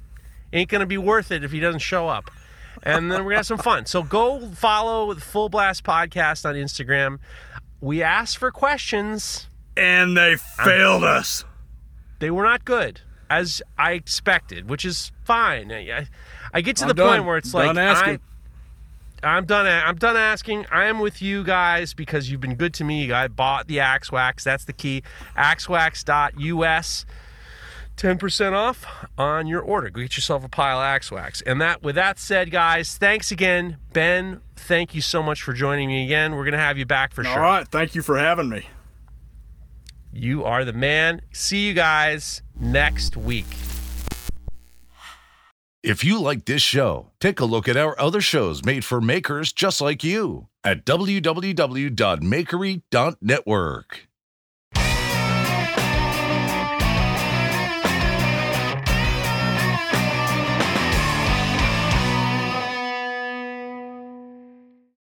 ain't going to be worth it if he doesn't show up. And then we're going to have some fun. So go follow the Full Blast Podcast on Instagram. We asked for questions. And they failed us. They were not good, as I expected, which is fine. I get to the point where it's like, I'm done asking. I am with you guys because you've been good to me. I bought the Axe Wax. That's the key. AxeWax.us. 10% off on your order. Go get yourself a pile of Axe Wax. And with that said, guys, thanks again. Ben, thank you so much for joining me again. We're going to have you back for sure. All right. Thank you for having me. You are the man. See you guys next week. If you like this show, take a look at our other shows made for makers just like you at www.makery.network.